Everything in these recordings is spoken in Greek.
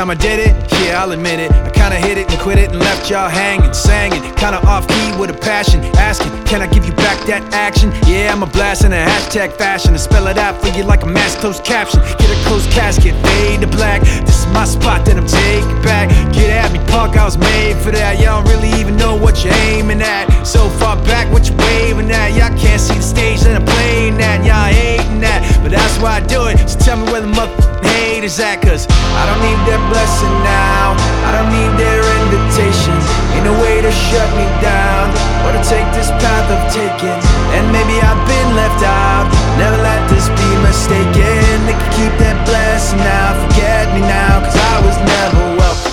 time I did it, yeah, I'll admit it, I kinda hit it and quit it and left y'all hanging, sang it, kinda off key with a passion, asking, can I give you back that action? Yeah, I'm a blast in a hashtag fashion, I spell it out for you like a mass closed caption, get a closed casket, fade to black, this is my spot that I'm taking back, get at me, punk, I was made for that, y'all don't really even know what you're aiming at, so far back, what you waving at, y'all can't see the stage that I'm playing at, y'all hating that, but that's why I do it, so tell me where the motherfucking haters at, cause I don't need their blessing now, I don't need their invitations, ain't no way to shut me down, or to take this path of taking, and maybe I've been left out, never let this be mistaken, they can keep that blessing now, forget me now, cause I was never welcome.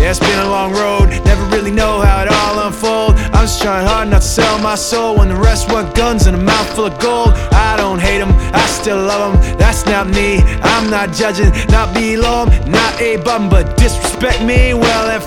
Yeah, it's been a long road, never really know how it all unfolds. I'm just trying hard not to sell my soul when the rest want guns and a mouthful of gold. I don't hate them, I still love them, that's not me. I'm not judging, not below them, not above them, but disrespect me, well if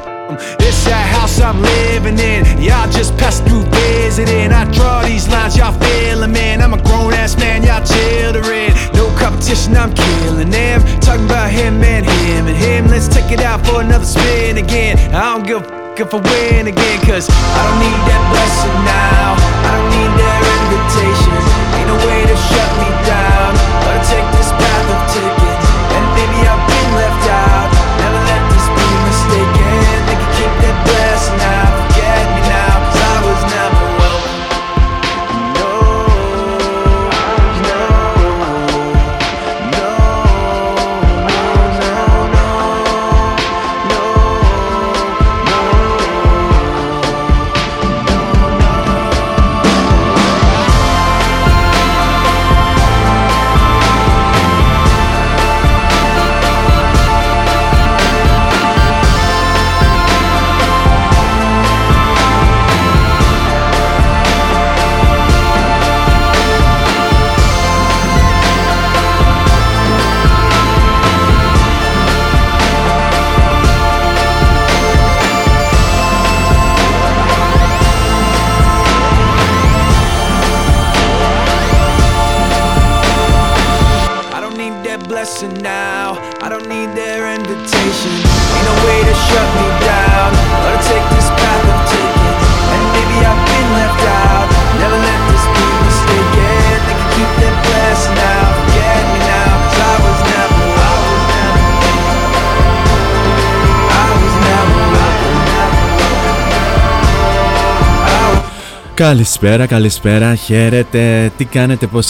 it's that house I'm living in, y'all just pass through visiting. I draw these lines, y'all feeling, man, I'm a grown ass man, y'all children. No competition, I'm killing them, talking about him and him and him. Let's take it out for another spin again, I don't give a f*** if I win again, cause I don't need that blessing now, I don't need their invitations, ain't no way to shut me down, but I take this path of taking, and maybe I've been left out, never let this be mistaken. Blessed now, forget me now, cause I was never welcome. No, no, no, now, I don't need their invitation, ain't no way to shut me down, or to take this path of taking, and maybe I've been left out, never let this be mistaken, they can keep their blessing now, forget me now, cause I was never. Καλησπέρα, χαίρετε, τι κάνετε, πώς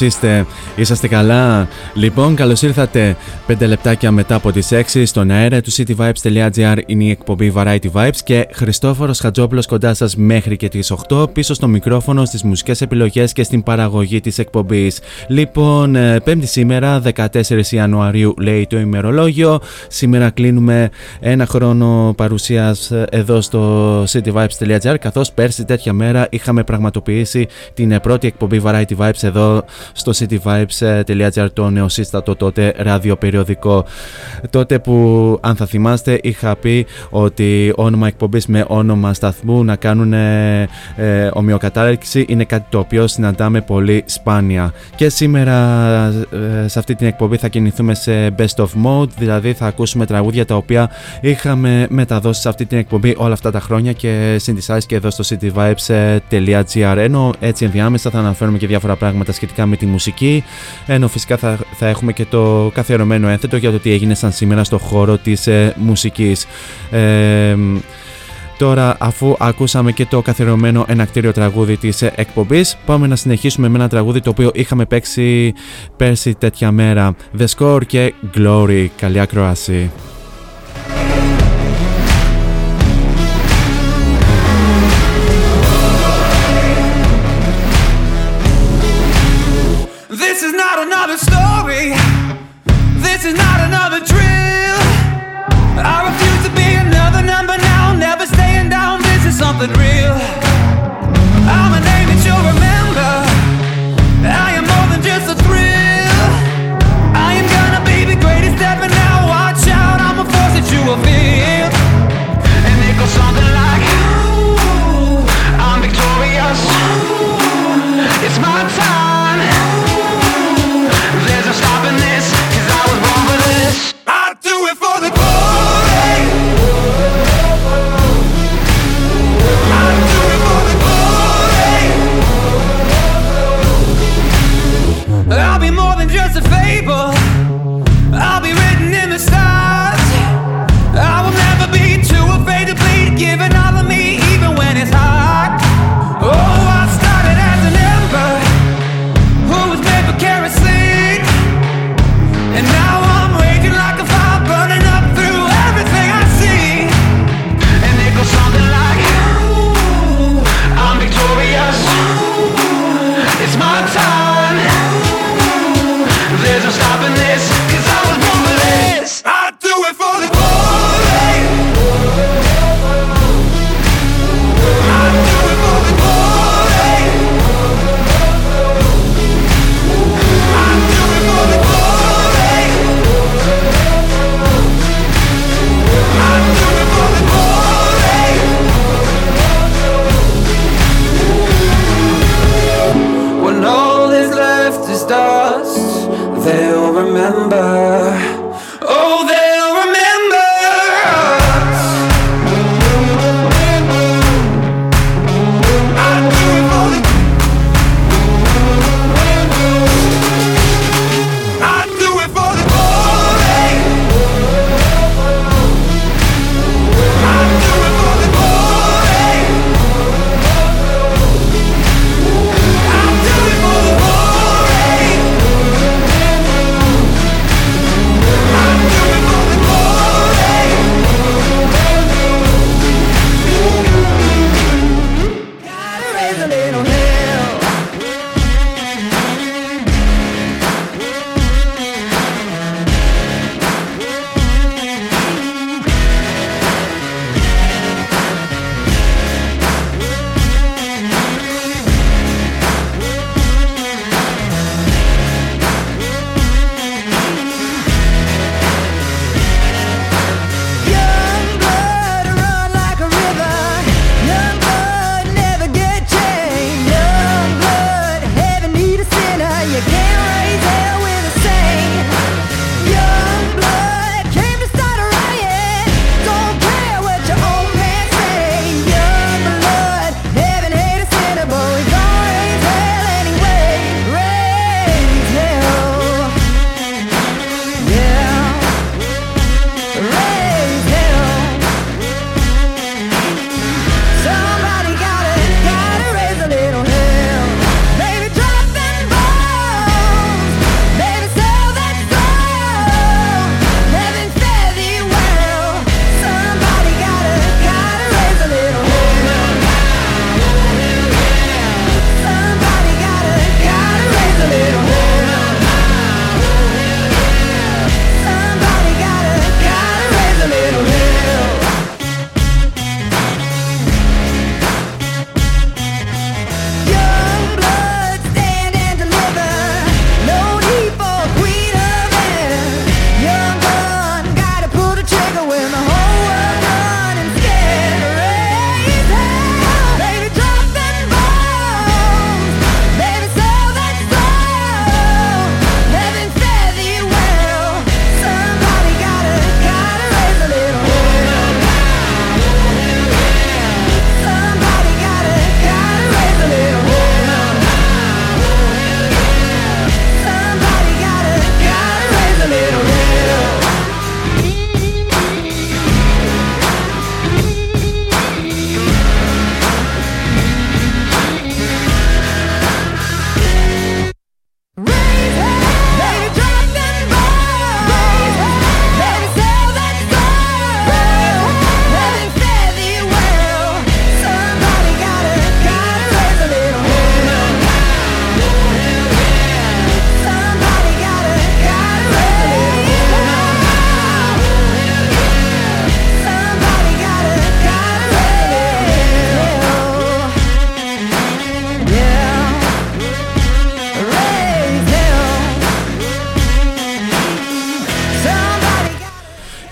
είσαστε καλά? Λοιπόν, καλώς ήρθατε 5 λεπτάκια μετά από τις 6 στον αέρα του cityvibes.gr. Είναι η εκπομπή Variety Vibes και Χριστόφορος Χατζόπουλος κοντά σας μέχρι και τις 8, πίσω στο μικρόφωνο, στις μουσικές επιλογές και στην παραγωγή της εκπομπής. Λοιπόν, 5η σήμερα, 14 Ιανουαρίου λέει το ημερολόγιο. Σήμερα κλείνουμε ένα χρόνο παρουσίας εδώ στο cityvibes.gr, καθώς πέρσι τέτοια μέρα είχαμε πραγματοποιήσει την πρώτη εκπομπή Variety Vibes εδώ στο cityvibes.gr, το νεοσύστατο τότε ραδιοπεριοδικό. Τότε που, αν θα θυμάστε, είχα πει ότι όνομα εκπομπής με όνομα σταθμού να κάνουν ομοιοκατάληξη είναι κάτι το οποίο συναντάμε πολύ σπάνια. Και σήμερα σε αυτή την εκπομπή θα κινηθούμε σε best of mode, δηλαδή θα ακούσουμε τραγούδια τα οποία είχαμε μεταδώσει σε αυτή την εκπομπή όλα αυτά τα χρόνια και συνδυσάζει και εδώ στο cityvibes.gr. Ενώ έτσι ενδιάμεσα θα αναφέρουμε και διάφορα πράγματα σχετικά με τη μουσική, ενώ φυσικά θα έχουμε και το καθιερωμένο ένθετο για το τι έγινε σαν σήμερα στο χώρο της μουσικής. Τώρα, αφού ακούσαμε και το καθιερωμένο ενακτήριο τραγούδι της εκπομπής, πάμε να συνεχίσουμε με ένα τραγούδι το οποίο είχαμε παίξει πέρσι τέτοια μέρα, The Score και Glory. Καλή ακρόαση. There's no stopping this, 'cause I was born for this. I do it for the glory.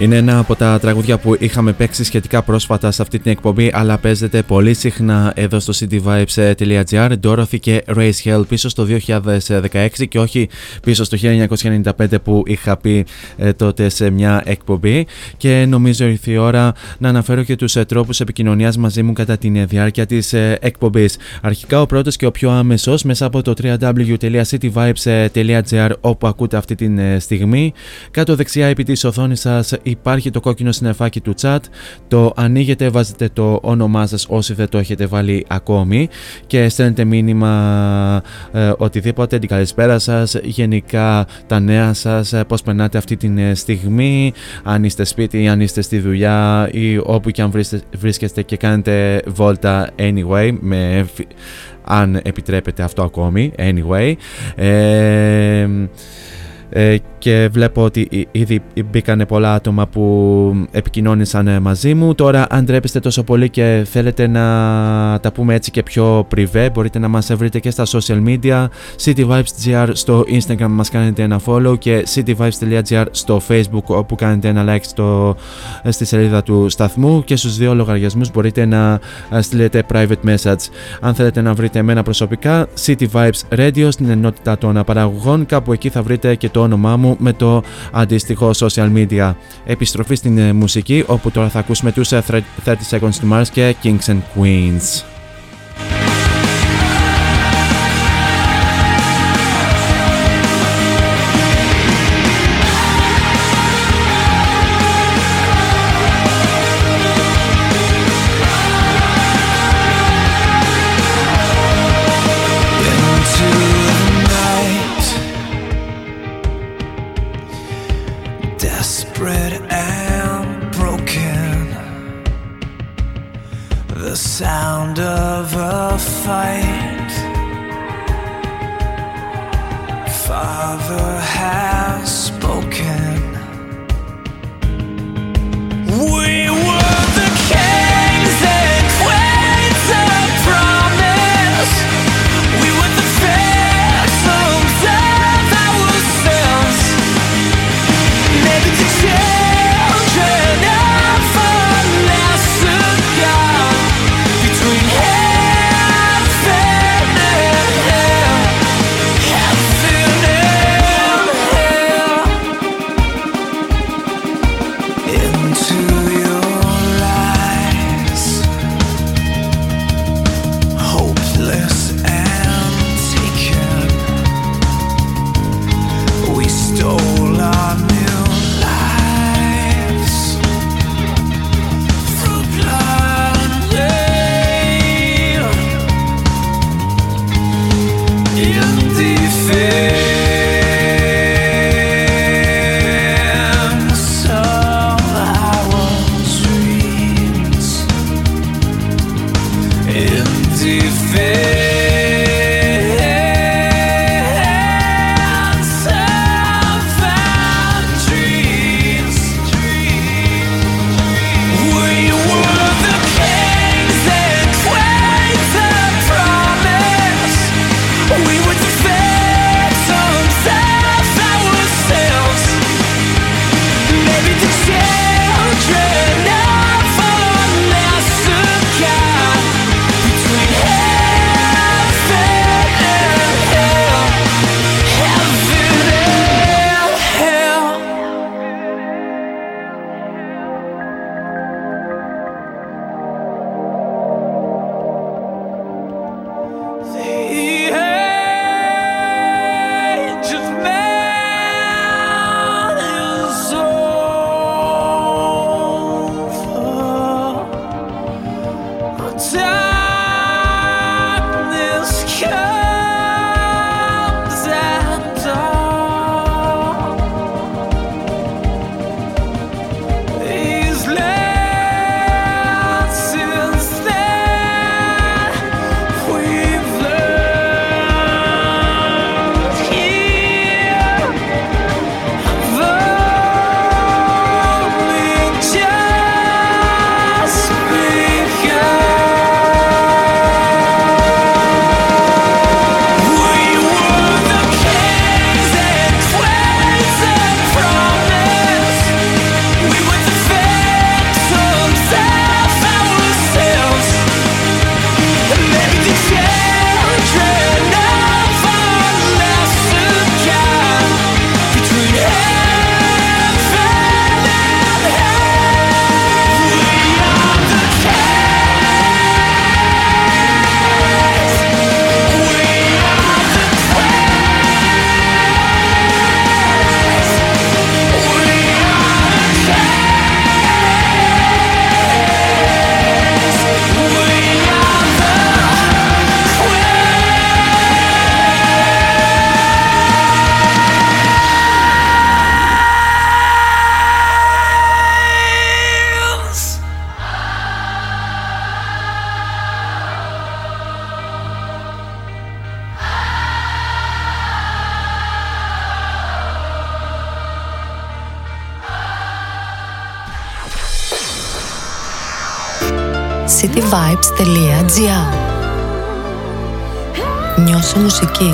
Είναι ένα από τα τραγούδια που είχαμε παίξει σχετικά πρόσφατα σε αυτή την εκπομπή, αλλά παίζεται πολύ συχνά εδώ στο cityvibes.gr. Dorothy και Race Hell πίσω στο 2016 και όχι πίσω στο 1995 που είχα πει τότε σε μια εκπομπή. Και νομίζω ήρθε η ώρα να αναφέρω και τους τρόπους επικοινωνίας μαζί μου κατά τη διάρκεια της εκπομπής. Αρχικά ο πρώτος και ο πιο άμεσος μέσα από το www.cityvibes.gr όπου ακούτε αυτή την στιγμή. Κάτω δεξιά επί της οθόνης σας υπάρχει το κόκκινο συννεφάκι του chat, το ανοίγετε, βάζετε το όνομά σας όσοι δεν το έχετε βάλει ακόμη και στέλνετε μήνυμα, οτιδήποτε, την καλησπέρα σας, γενικά τα νέα σας, πώς περνάτε αυτή τη στιγμή, αν είστε σπίτι, αν είστε στη δουλειά ή όπου και αν βρίσκεστε και κάνετε βόλτα anyway, αν επιτρέπετε αυτό ακόμη, anyway. Και βλέπω ότι ήδη μπήκανε πολλά άτομα που επικοινώνησαν μαζί μου. Τώρα αν ντρέπεστε τόσο πολύ και θέλετε να τα πούμε έτσι και πιο πριβέ, μπορείτε να μας βρείτε και στα social media. cityvibes.gr στο Instagram μας κάνετε ένα follow και cityvibes.gr στο Facebook όπου κάνετε ένα like στη σελίδα του σταθμού, και στους δύο λογαριασμούς μπορείτε να στείλετε private message. Αν θέλετε να βρείτε εμένα προσωπικά, cityvibes radio στην ενότητα των απαραγωγών, κάπου εκεί θα βρείτε και το όνομά μου με το αντίστοιχο social media. Επιστροφή στην μουσική, όπου τώρα θα ακούσουμε τους 30 Seconds to Mars και Kings and Queens. cityvibes.gr. Νιώσε μουσική.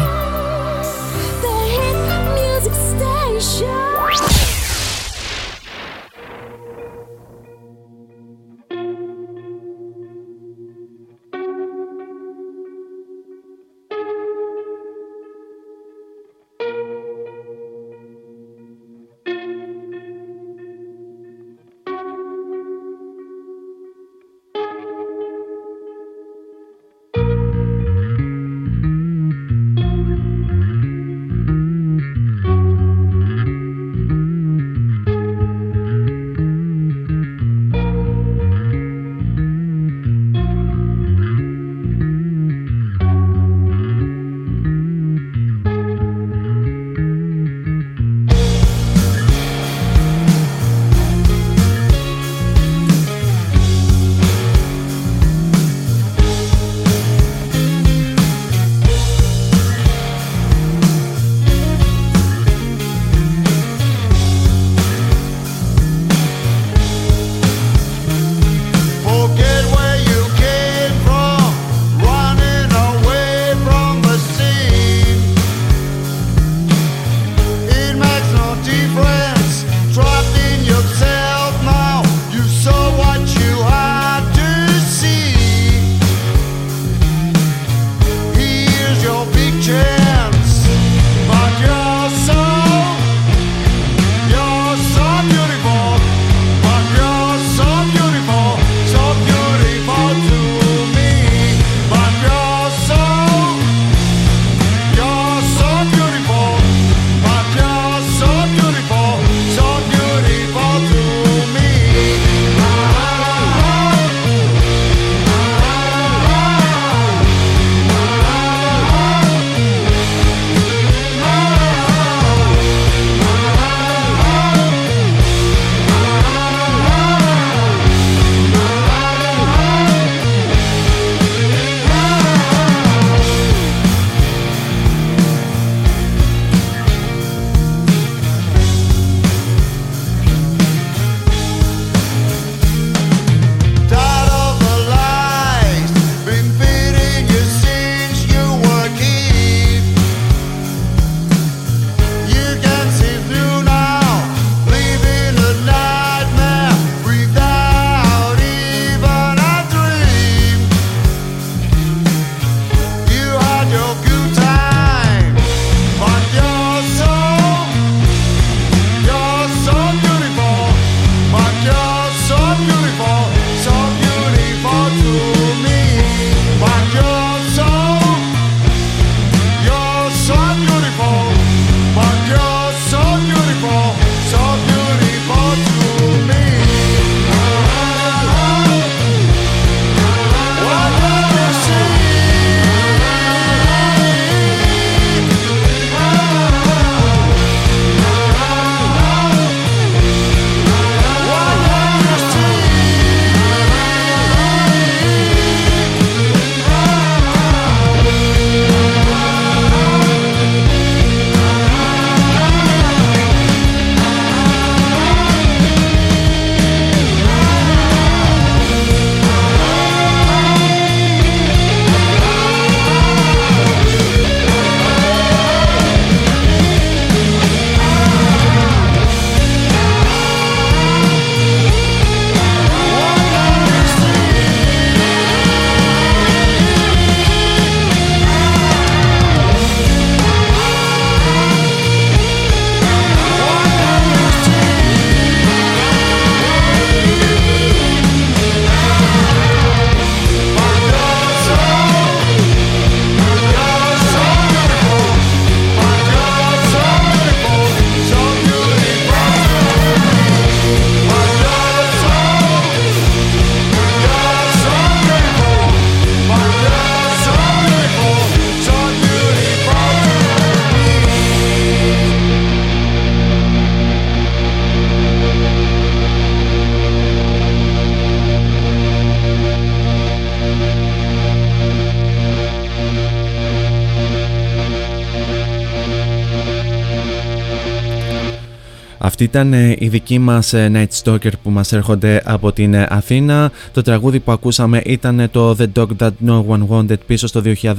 Αυτή ήταν η δική μας Night Stalker που μας έρχονται από την Αθήνα. Το τραγούδι που ακούσαμε ήταν το The Dog That No One Wanted πίσω στο 2016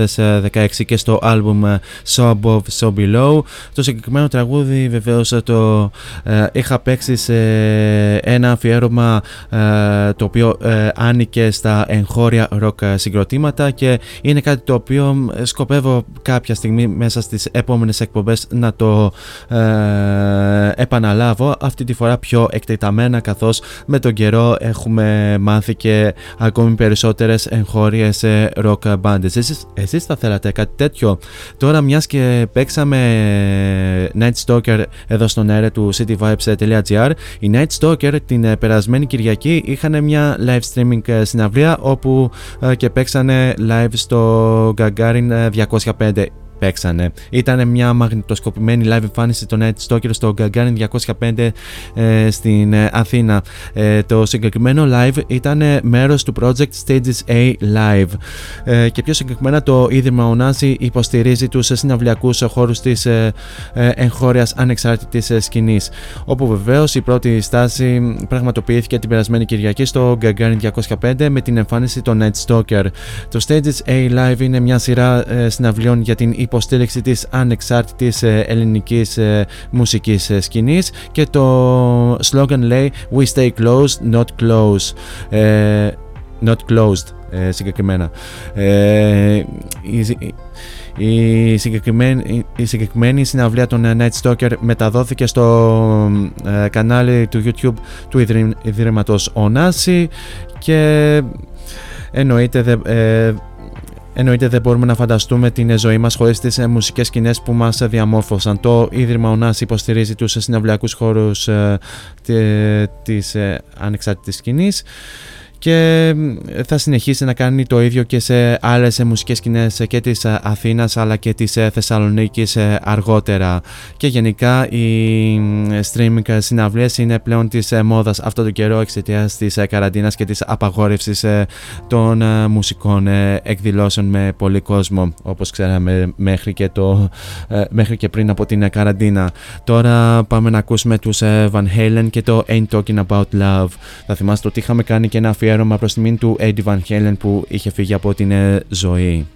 και στο album So Above, So Below. Το συγκεκριμένο τραγούδι βεβαίως το είχα παίξει σε ένα αφιέρωμα το οποίο άνοικε στα εγχώρια ροκ συγκροτήματα και είναι κάτι το οποίο σκοπεύω κάποια στιγμή μέσα στις επόμενες εκπομπές να το επαναλάβω, αυτή τη φορά πιο εκτεταμένα, καθώς με τον καιρό έχουμε μάθει και ακόμη περισσότερες εγχώριες rock bands. Εσείς θα θέλατε κάτι τέτοιο? Τώρα, μιας και παίξαμε Night Stalker εδώ στον αέρα του cityvibes.gr, οι Night Stalker την περασμένη Κυριακή είχαν μια live streaming συναυλία όπου και παίξανε live στο Gagarin 205. Ήταν μια μαγνητοσκοπημένη live εμφάνιση των Night Stalker στο Gagarin 205 στην Αθήνα. Το συγκεκριμένο live ήταν μέρος του project Stages A Live και πιο συγκεκριμένα το Ίδρυμα Onassis υποστηρίζει τους συναυλιακούς χώρους της εγχώριας ανεξάρτητης σκηνής, όπου βεβαίως η πρώτη στάση πραγματοποιήθηκε την περασμένη Κυριακή στο Gagarin 205 με την εμφάνιση των Night Stalker. Το Stages A Live είναι μια σειρά συναυλιών για την υποστήριξη της ανεξάρτητης ελληνικής μουσικής σκηνής και το σλόγγαν λέει We stay close, not close. Συγκεκριμένα. Η συγκεκριμένη συναυλία των Night Stalker μεταδόθηκε στο κανάλι του YouTube του Ιδρύματος Onassis και εννοείται δεν μπορούμε να φανταστούμε την ζωή μας χωρίς τις μουσικές σκηνές που μας διαμόρφωσαν. Το Ίδρυμα Onassis υποστηρίζει τους συναυλιακούς χώρους της ανεξάρτητης σκηνής και θα συνεχίσει να κάνει το ίδιο και σε άλλες μουσικές σκηνές και της Αθήνας αλλά και της Θεσσαλονίκης αργότερα. Και γενικά οι streaming συναυλίες είναι πλέον της μόδας αυτόν τον καιρό εξαιτίας της καραντίνας και της απαγόρευσης των μουσικών εκδηλώσεων με πολύ κόσμο, όπως ξέραμε μέχρι και πριν από την καραντίνα. Τώρα πάμε να ακούσουμε τους Van Halen και το Ain't Talking About Love. Θα θυμάστε ότι είχαμε κάνει και ένα αφιέρωμα προς τιμήν του Eddie Van Halen που είχε φύγει από την ζωή.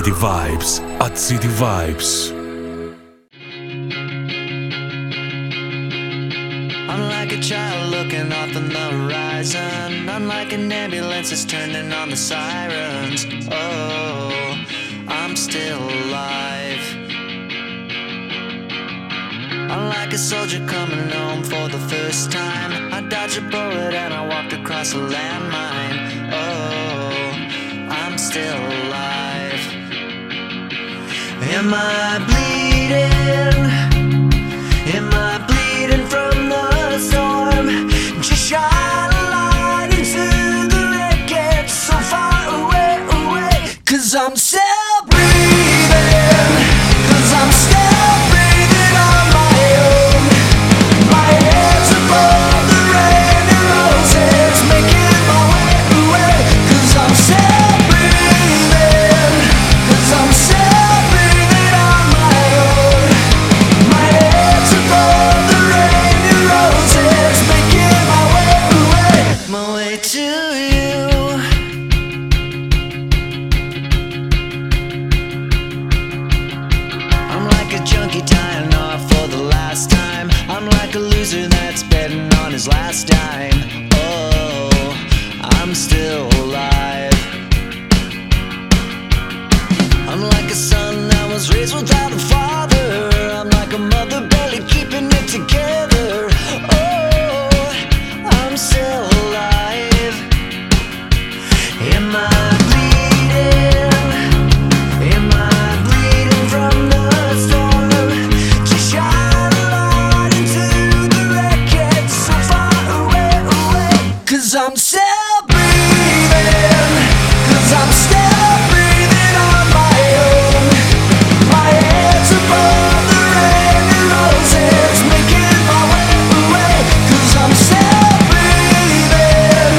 City Vibes at City Vibes. I'm like a child looking off on the horizon. I'm like an ambulance that's turning on the sirens. Oh, I'm still alive. I'm like a soldier coming home for the first time. I dodged a bullet and I walked across a landmine. Oh, I'm still alive. Am I bleeding? Am I bleeding from the storm? Just shine a light into the wreckage so far away, away. 'Cause I'm still breathing. 'Cause I'm still breathing on my own. My head's above the rain and roses, making my way away. 'Cause I'm still breathing. 'Cause I'm still breathing on my own. My head's above the rain and roses, making my way away. My way to you. I'm like a junkie tying off for the last time. I'm like a loser that's betting on his last dime. Oh, I'm still alive. I'm like a son that was raised without a father. I'm like a mother barely keeping it together. Oh, I'm still alive. Am I bleeding? Am I bleeding from the storm? To shine a light into the wreckage so far away, away. 'Cause I'm still breathing. 'Cause I'm still breathing on my own. My head's above the rain and roses, making my way, away. 'Cause I'm still breathing.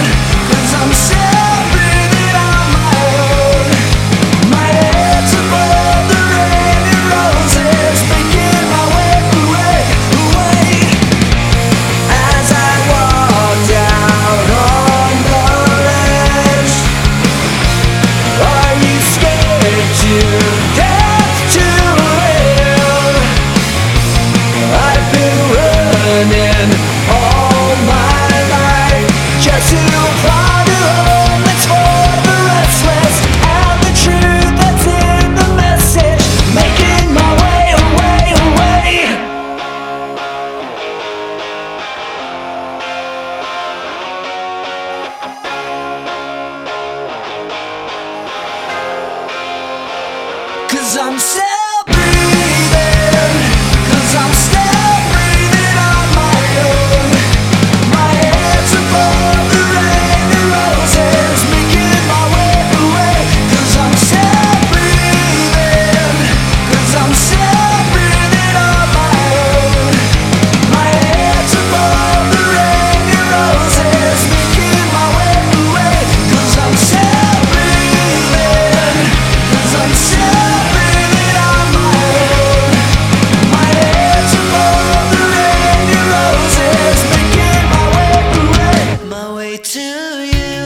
'Cause I'm still breathing on my own. My head's above the rain and roses, making my way, away, away. As I walk down on the ledge, are you scared to death to live? I've been running all my life just to find a home that's for the restless and the truth that's in the message, making my way, away, away. Cause I'm still breathing. 'Cause I'm still breathing on my own. My head's above the rain and roses, making my way, away. 'Cause I'm still breathing. 'Cause I'm still breathing on my own. My head's above the rain and roses, making my way, away. 'Cause I'm still breathing. 'Cause I'm still breathing on my own. My head's above the rain and roses, making my way, away. My way to you.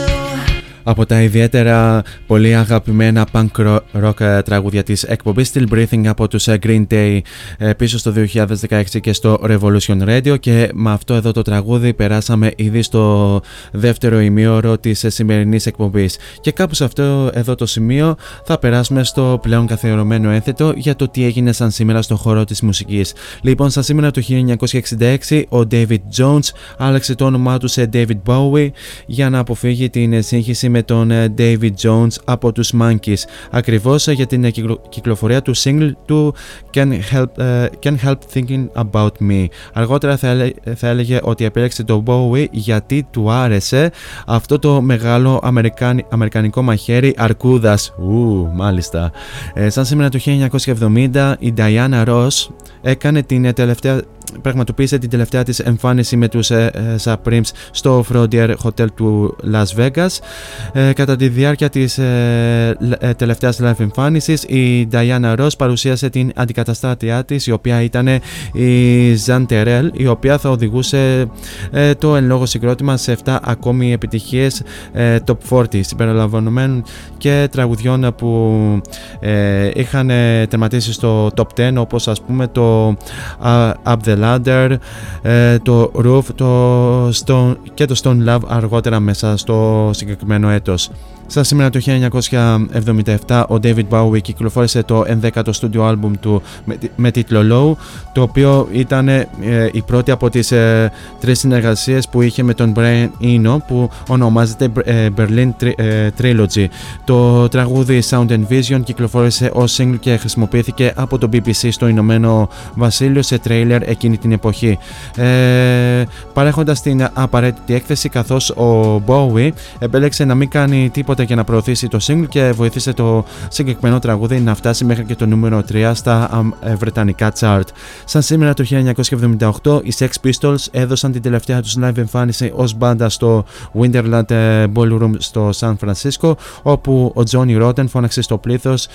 Από τα ιδιαίτερα πολύ αγαπημένα punk rock τραγούδια της εκπομπής Still Breathing από τους Green Day πίσω στο 2016 και στο Revolution Radio, και με αυτό εδώ το τραγούδι περάσαμε ήδη στο δεύτερο ημίωρο της σημερινής εκπομπής, και κάπου σε αυτό εδώ το σημείο θα περάσουμε στο πλέον καθιερωμένο ένθετο για το τι έγινε σαν σήμερα στον χώρο της μουσικής. Λοιπόν, σαν σήμερα το 1966 ο David Jones άλλαξε το όνομά του σε David Bowie για να αποφύγει την σύγχυση με τον David Jones από τους Monkees, ακριβώς για την κυκλοφορία του single του Can Help Thinking About Me. Αργότερα θα έλεγε ότι επέλεξε τον Bowie γιατί του άρεσε αυτό το μεγάλο αμερικανικό μαχαίρι αρκούδας. Μάλιστα. Σαν σήμερα το 1970 η Diana Ross έκανε την τελευταία πραγματοποίησε την τελευταία της εμφάνιση με τους Supremes στο Frontier Hotel του Las Vegas. Κατά τη διάρκεια της τελευταίας live εμφάνισης, η Diana Ross παρουσίασε την αντικαταστάτειά της, η οποία ήταν η Jean Terrell, η οποία θα οδηγούσε το εν λόγω συγκρότημα σε 7 ακόμη επιτυχίες Top 40, συμπεριλαμβανομένων και τραγουδιών που είχαν τερματίσει στο Top 10, όπως ας πούμε το Up the Ladder, το Roof και το Stone Love αργότερα μέσα στο συγκεκριμένο έτος. Σαν σήμερα το 1977 ο David Bowie κυκλοφόρησε το 11ο στούντιο άλμπουμ του με τίτλο Low, το οποίο ήταν η πρώτη από τις 3 συνεργασίες που είχε με τον Brian Eno, που ονομάζεται Berlin Trilogy. Το τραγούδι Sound and Vision κυκλοφόρησε ως single και χρησιμοποιήθηκε από το BBC στο Ηνωμένο Βασίλειο σε τρέιλερ εκείνη την εποχή, παρέχοντας την απαραίτητη έκθεση, καθώς ο Bowie επέλεξε να μην κάνει τίποτα για να προωθήσει το single και βοήθησε το συγκεκριμένο τραγούδι να φτάσει μέχρι και το νούμερο 3 στα βρετανικά chart. Σαν σήμερα το 1978 οι Sex Pistols έδωσαν την τελευταία τους live εμφάνιση ως μπάντα στο Winterland Ballroom στο Σαν Φρανσίσκο, όπου ο Johnny Rotten φώναξε στο πλήθος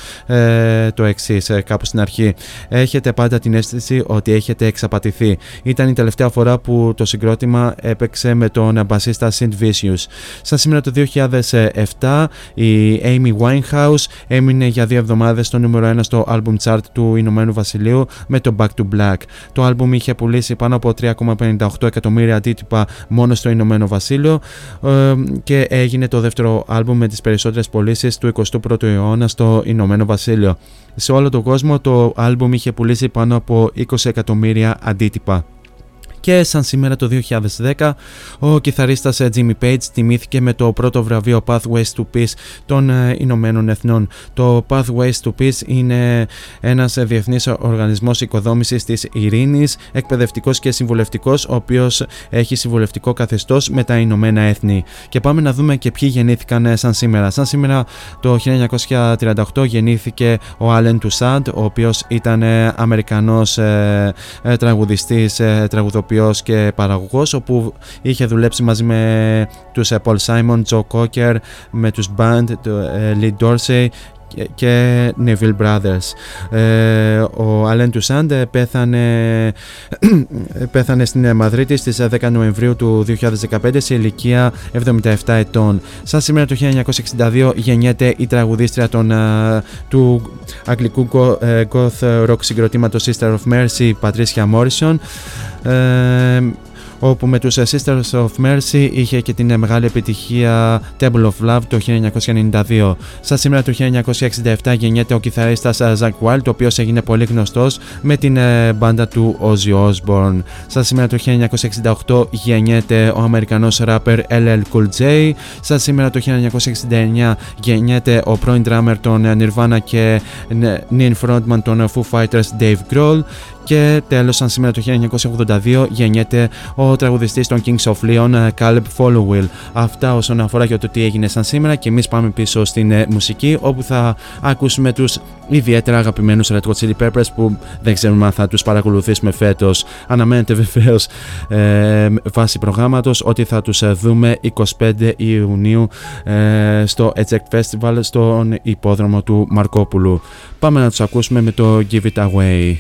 το εξής κάπου στην αρχή: έχετε πάντα την αίσθηση ότι έχετε εξαπατηθεί. Ήταν η τελευταία φορά που το συγκρότημα έπαιξε με τον μπασίστα Sid Vicious. Σαν σήμερα το 2007 η Amy Winehouse έμεινε για 2 εβδομάδες στο νούμερο 1 στο album chart του Ηνωμένου Βασιλείου με το Back to Black. Το album είχε πουλήσει πάνω από 3,58 εκατομμύρια αντίτυπα μόνο στο Ηνωμένο Βασίλειο και έγινε το δεύτερο album με τις περισσότερες πωλήσεις του 21ου αιώνα στο Ηνωμένο Βασίλειο. Σε όλο τον κόσμο το album είχε πουλήσει πάνω από 20 εκατομμύρια αντίτυπα. Και σαν σήμερα το 2010 ο κιθαρίστας Jimmy Page τιμήθηκε με το πρώτο βραβείο Pathways to Peace των Ηνωμένων Εθνών. Το Pathways to Peace είναι ένας διεθνής οργανισμός οικοδόμησης της ειρήνης, εκπαιδευτικός και συμβουλευτικός, ο οποίος έχει συμβουλευτικό καθεστώς με τα Ηνωμένα Έθνη. Και πάμε να δούμε και ποιοι γεννήθηκαν σαν σήμερα. Σαν σήμερα το 1938 γεννήθηκε ο Allen Toussaint, ο οποίος ήταν Αμερικανός τραγουδιστής, τραγουδοποιός και παραγωγός, όπου είχε δουλέψει μαζί με τους Paul Simon, Joe Cocker, με τους Band, Lee Dorsey και Neville Brothers. Ο Allen Toussaint πέθανε στην Μαδρίτη στις 10 Νοεμβρίου του 2015 σε ηλικία 77 ετών. Σαν σήμερα το 1962 γεννιέται η τραγουδίστρια του αγγλικού goth rock συγκροτήματος Sisters of Mercy, Patricia Morrison, όπου με τους Sisters of Mercy είχε και την μεγάλη επιτυχία Table of Love το 1992. Σαν σήμερα το 1967 γεννιέται ο κιθαρίστας Zakk Wylde, ο οποίος έγινε πολύ γνωστός με την μπάντα του Ozzy Osbourne. Σαν σήμερα το 1968 γεννιέται ο Αμερικανός rapper LL Cool J. Σαν σήμερα το 1969 γεννιέται ο πρώην drummer των Nirvana και νυν frontman των Foo Fighters Dave Grohl. Και τέλος, σαν σήμερα το 1982 γεννιέται ο τραγουδιστής των Kings of Leon, Caleb Followill. Αυτά όσον αφορά για το τι έγινε σαν σήμερα, και εμείς πάμε πίσω στην μουσική, όπου θα ακούσουμε τους ιδιαίτερα αγαπημένους Red Hot Chili Peppers, που δεν ξέρουμε αν θα τους παρακολουθήσουμε φέτος. Αναμένεται βεβαίως βάσει προγράμματος ότι θα τους δούμε 25 Ιουνίου στο Eject Festival στον υπόδρομο του Μαρκόπουλου. Πάμε να τους ακούσουμε με το Give It Away.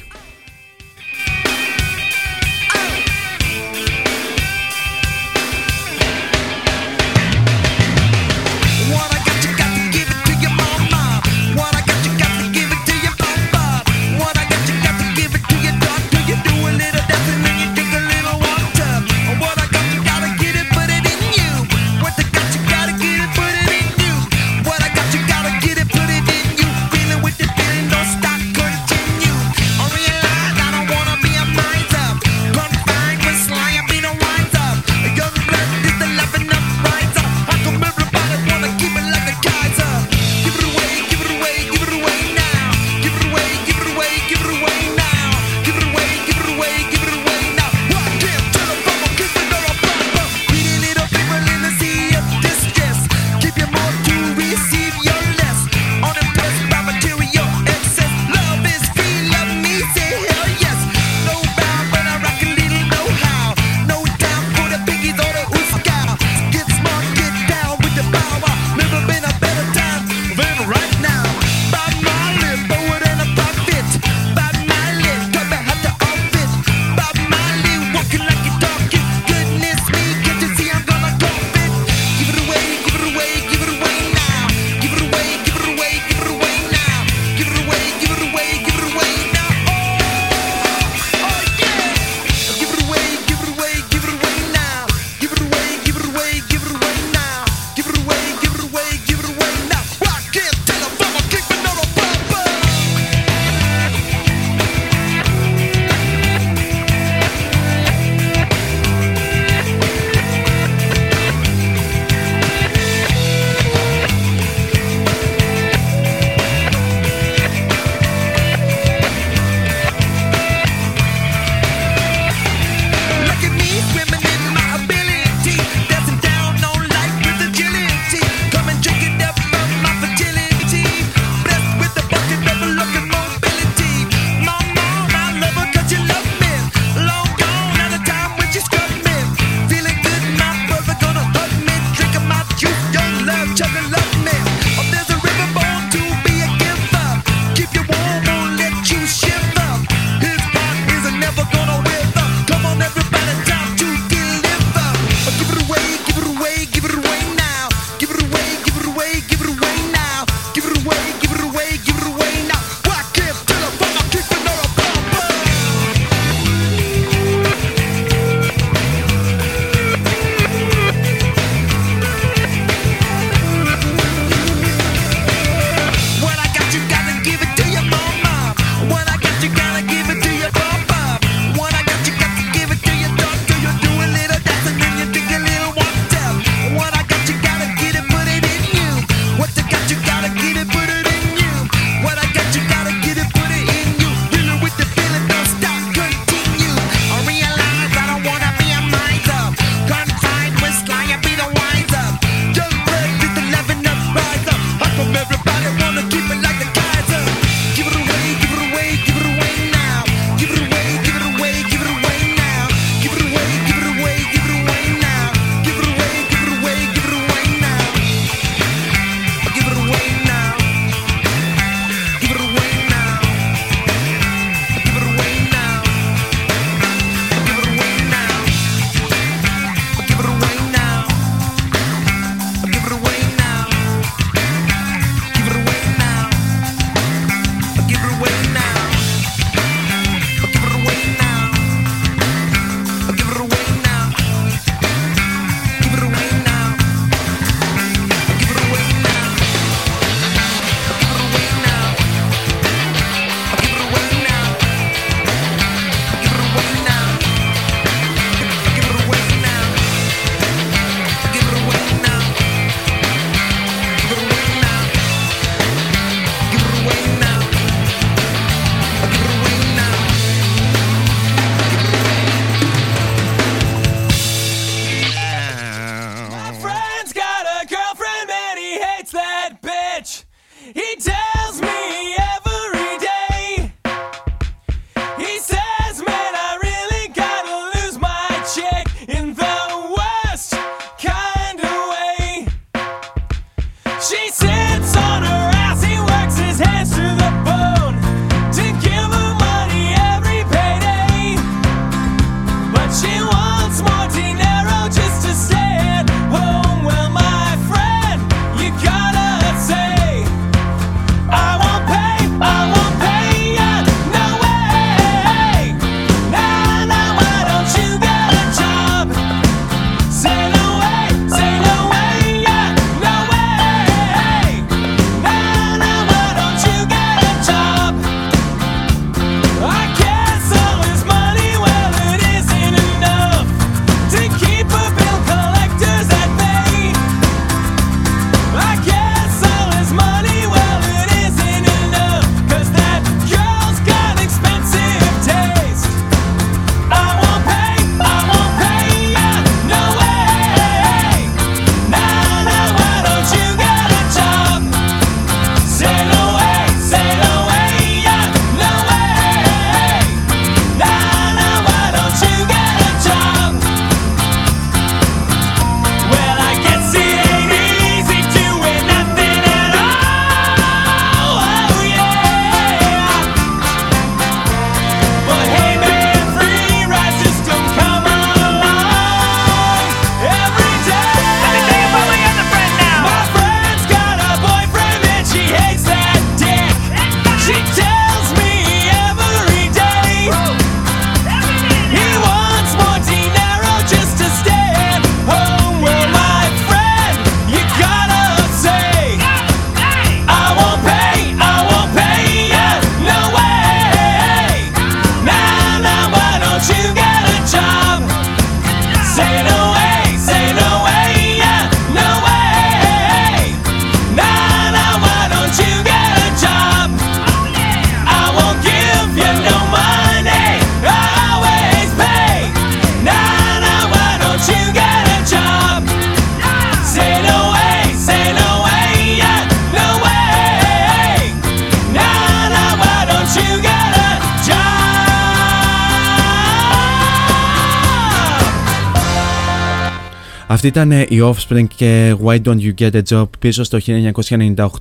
Αυτή ήταν η Offspring και Why Don't You Get a Job πίσω στο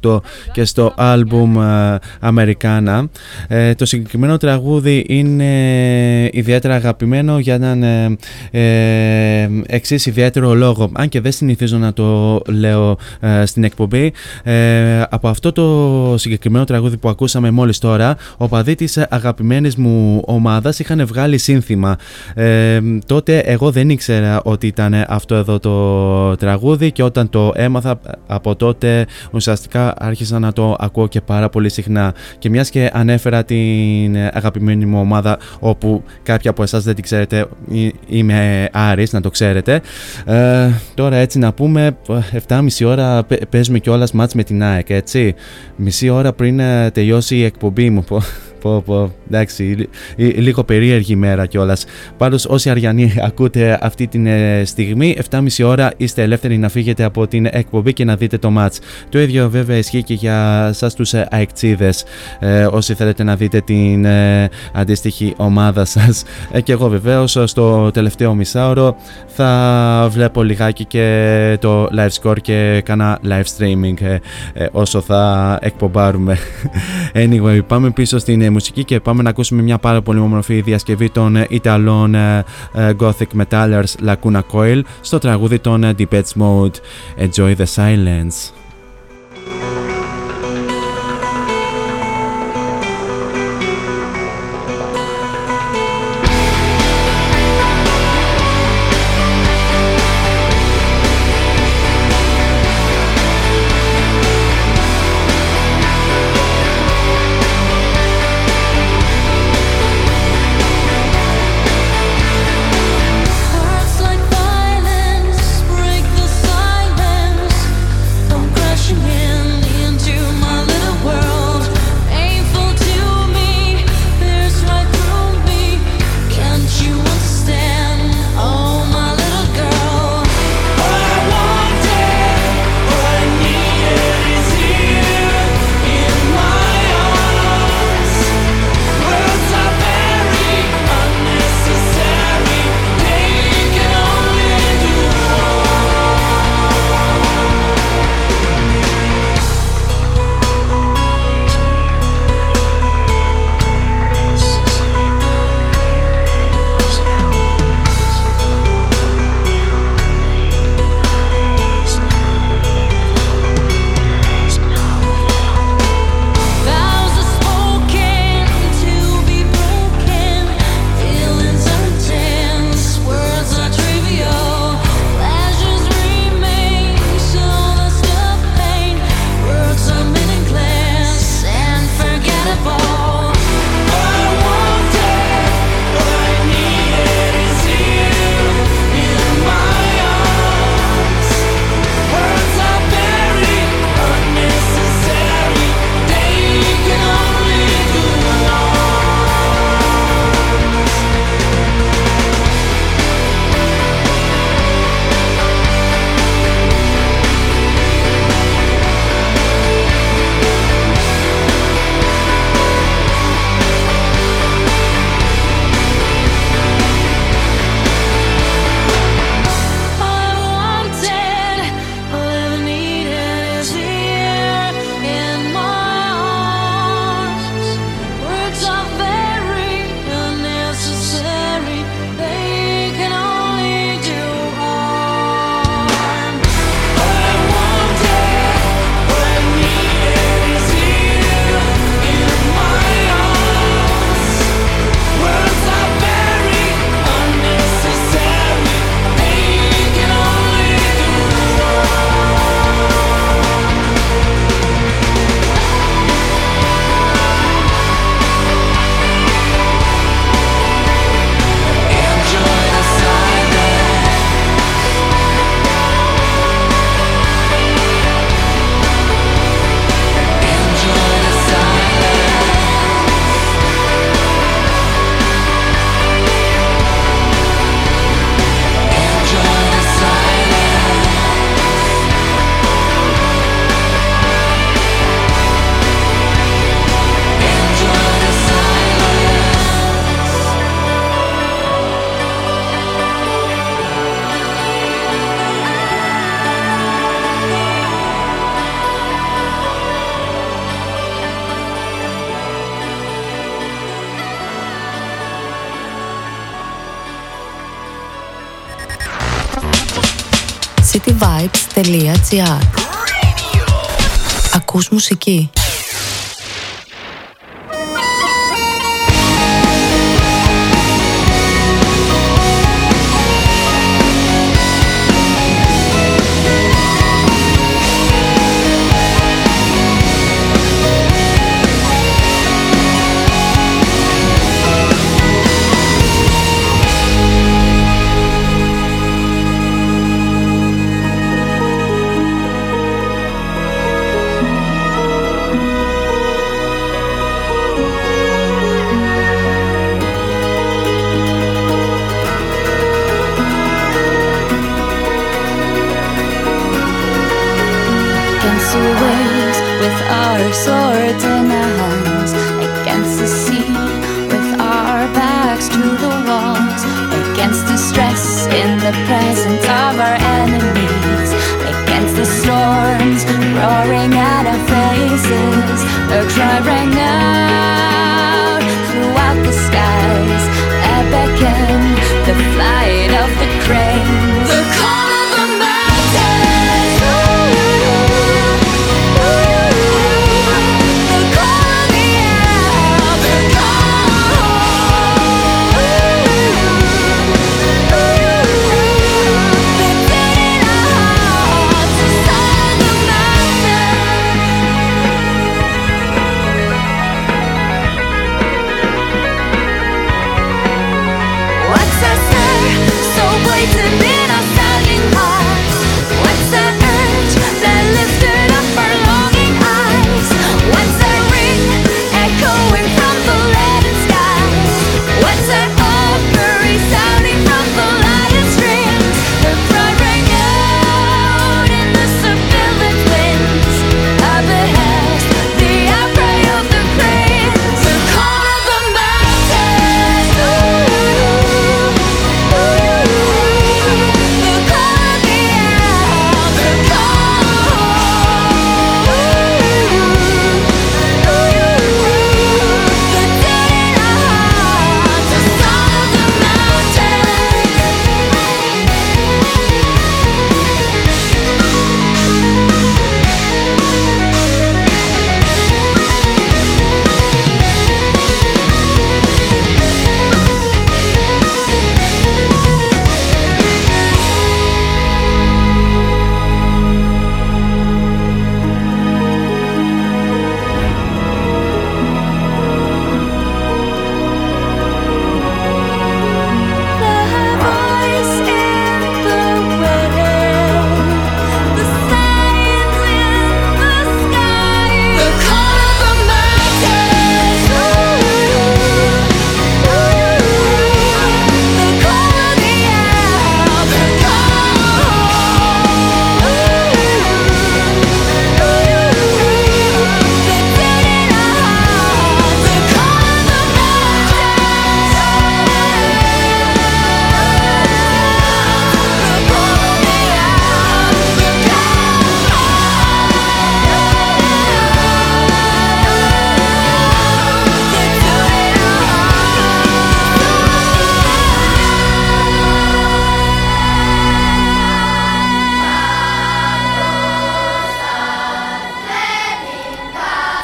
1998 και στο άλμπουμ Americana. Το συγκεκριμένο τραγούδι είναι ιδιαίτερα αγαπημένο για έναν εξής ιδιαίτερο λόγο, αν και δεν συνηθίζω να το λέω στην εκπομπή. Από αυτό το συγκεκριμένο τραγούδι που ακούσαμε μόλις τώρα, οπαδοί της αγαπημένης μου ομάδας είχαν βγάλει σύνθημα. Τότε εγώ δεν ήξερα ότι ήταν αυτό εδώ το τραγούδι, και όταν το έμαθα από τότε ουσιαστικά άρχισα να το ακούω και πάρα πολύ συχνά. Και μιας και ανέφερα την αγαπημένη μου ομάδα, όπου κάποιοι από εσάς δεν την ξέρετε, είμαι Άρης, να το ξέρετε. Τώρα έτσι να πούμε 7,5 ώρα παίζουμε κιόλας μάτς με την ΑΕΚ, έτσι, μισή ώρα πριν τελειώσει η εκπομπή μου. Εντάξει, λίγο περίεργη ημέρα κιόλας. Πάντως, όσοι Αριανοί ακούτε αυτή τη στιγμή, 7,5 ώρα είστε ελεύθεροι να φύγετε από την εκπομπή και να δείτε το μάτς. Το ίδιο βέβαια ισχύει και για εσάς τους αεκτσίδες, όσοι θέλετε να δείτε την αντίστοιχη ομάδα σας. Και εγώ βεβαίως στο τελευταίο μισάωρο θα βλέπω λιγάκι και το live score και κάνα live streaming όσο θα εκπομπάρουμε. Anyway, πάμε πίσω στην μουσική και πάμε να ακούσουμε μια πάρα πολύ όμορφη διασκευή των Ιταλών Gothic Metallers Lacuna Coil στο τραγούδι των Depeche Mode, Enjoy the Silence. cityvibes.gr. Ακούς μουσική.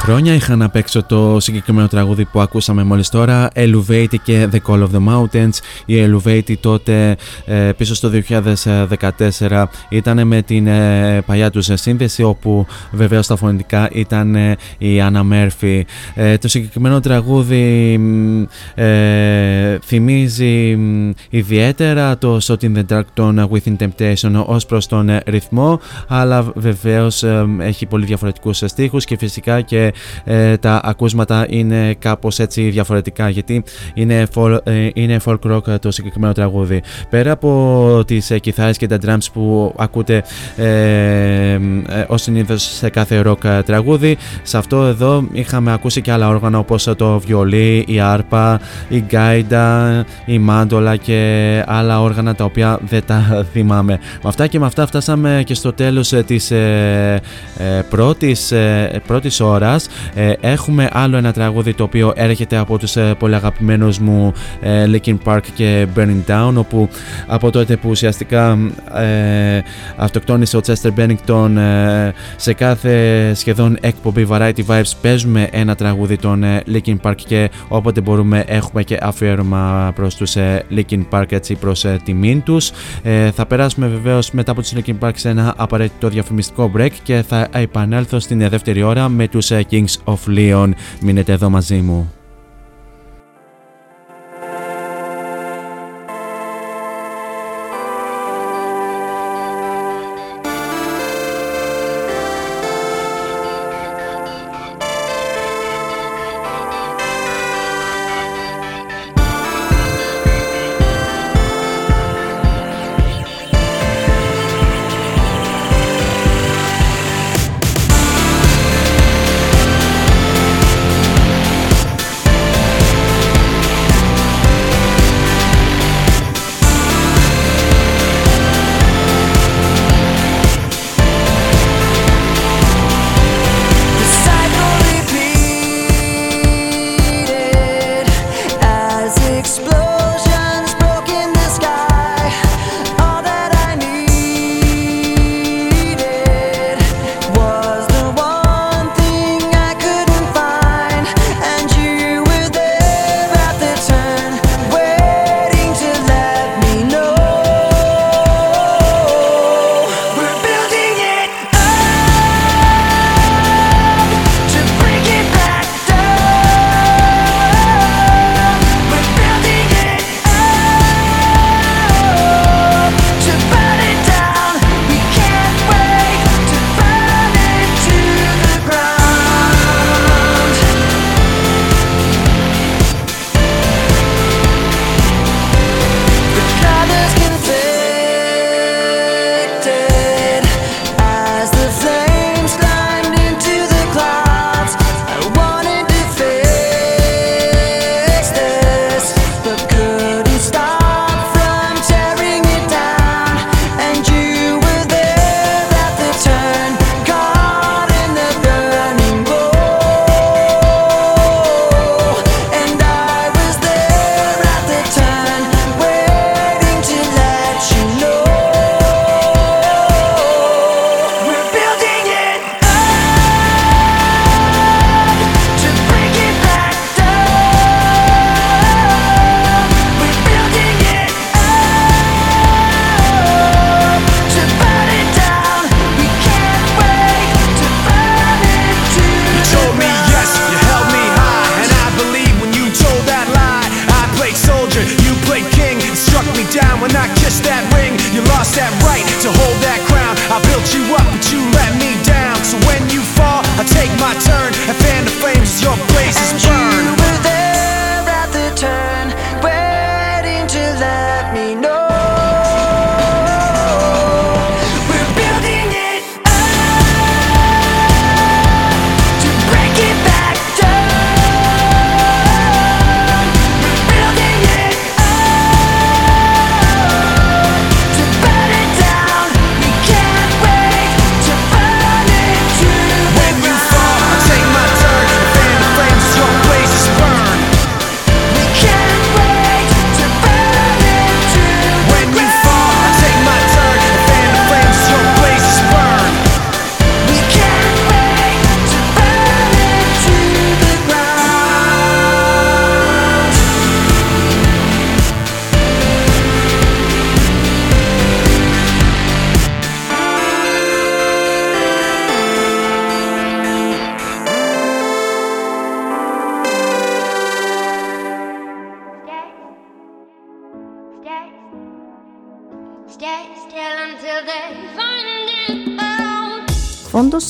Χρόνια είχα να παίξω το συγκεκριμένο τραγούδι που ακούσαμε μόλις τώρα, Elevated και The Call of the Mountains. Η Elevated τότε πίσω στο 2014 ήταν με την παλιά τους σύνδεση, όπου βεβαίως τα φωνητικά ήταν η Anna Murphy. Το συγκεκριμένο τραγούδι θυμίζει ιδιαίτερα το Shot in the Dark των Within Temptation ως προς τον ρυθμό, αλλά βεβαίως έχει πολύ διαφορετικούς στίχους και φυσικά και τα ακούσματα είναι κάπως έτσι διαφορετικά, γιατί είναι folk rock το συγκεκριμένο τραγούδι. Πέρα από τις κιθάρες και τα drums που ακούτε ως συνήθως σε κάθε rock τραγούδι, σε αυτό εδώ είχαμε ακούσει και άλλα όργανα όπως το βιολί, η άρπα, η γκάιντα, η μάντολα και άλλα όργανα τα οποία δεν τα θυμάμαι. Με αυτά και με αυτά φτάσαμε και στο τέλος της πρώτης ώρας μας. Έχουμε άλλο ένα τραγούδι το οποίο έρχεται από τους πολύ αγαπημένους μου Linkin Park και Burning Down, όπου από τότε που ουσιαστικά αυτοκτόνησε ο Chester Bennington, σε κάθε σχεδόν εκπομπή Variety Vibes παίζουμε ένα τραγούδι των Linkin Park και όποτε μπορούμε έχουμε και αφιέρωμα προς τους Linkin Park, έτσι προς τιμήν τους. Θα περάσουμε βεβαίως μετά από τους Linkin Park σε ένα απαραίτητο διαφημιστικό break και θα επανέλθω στην δεύτερη ώρα με τους Kings of Leon. Μείνετε εδώ μαζί μου.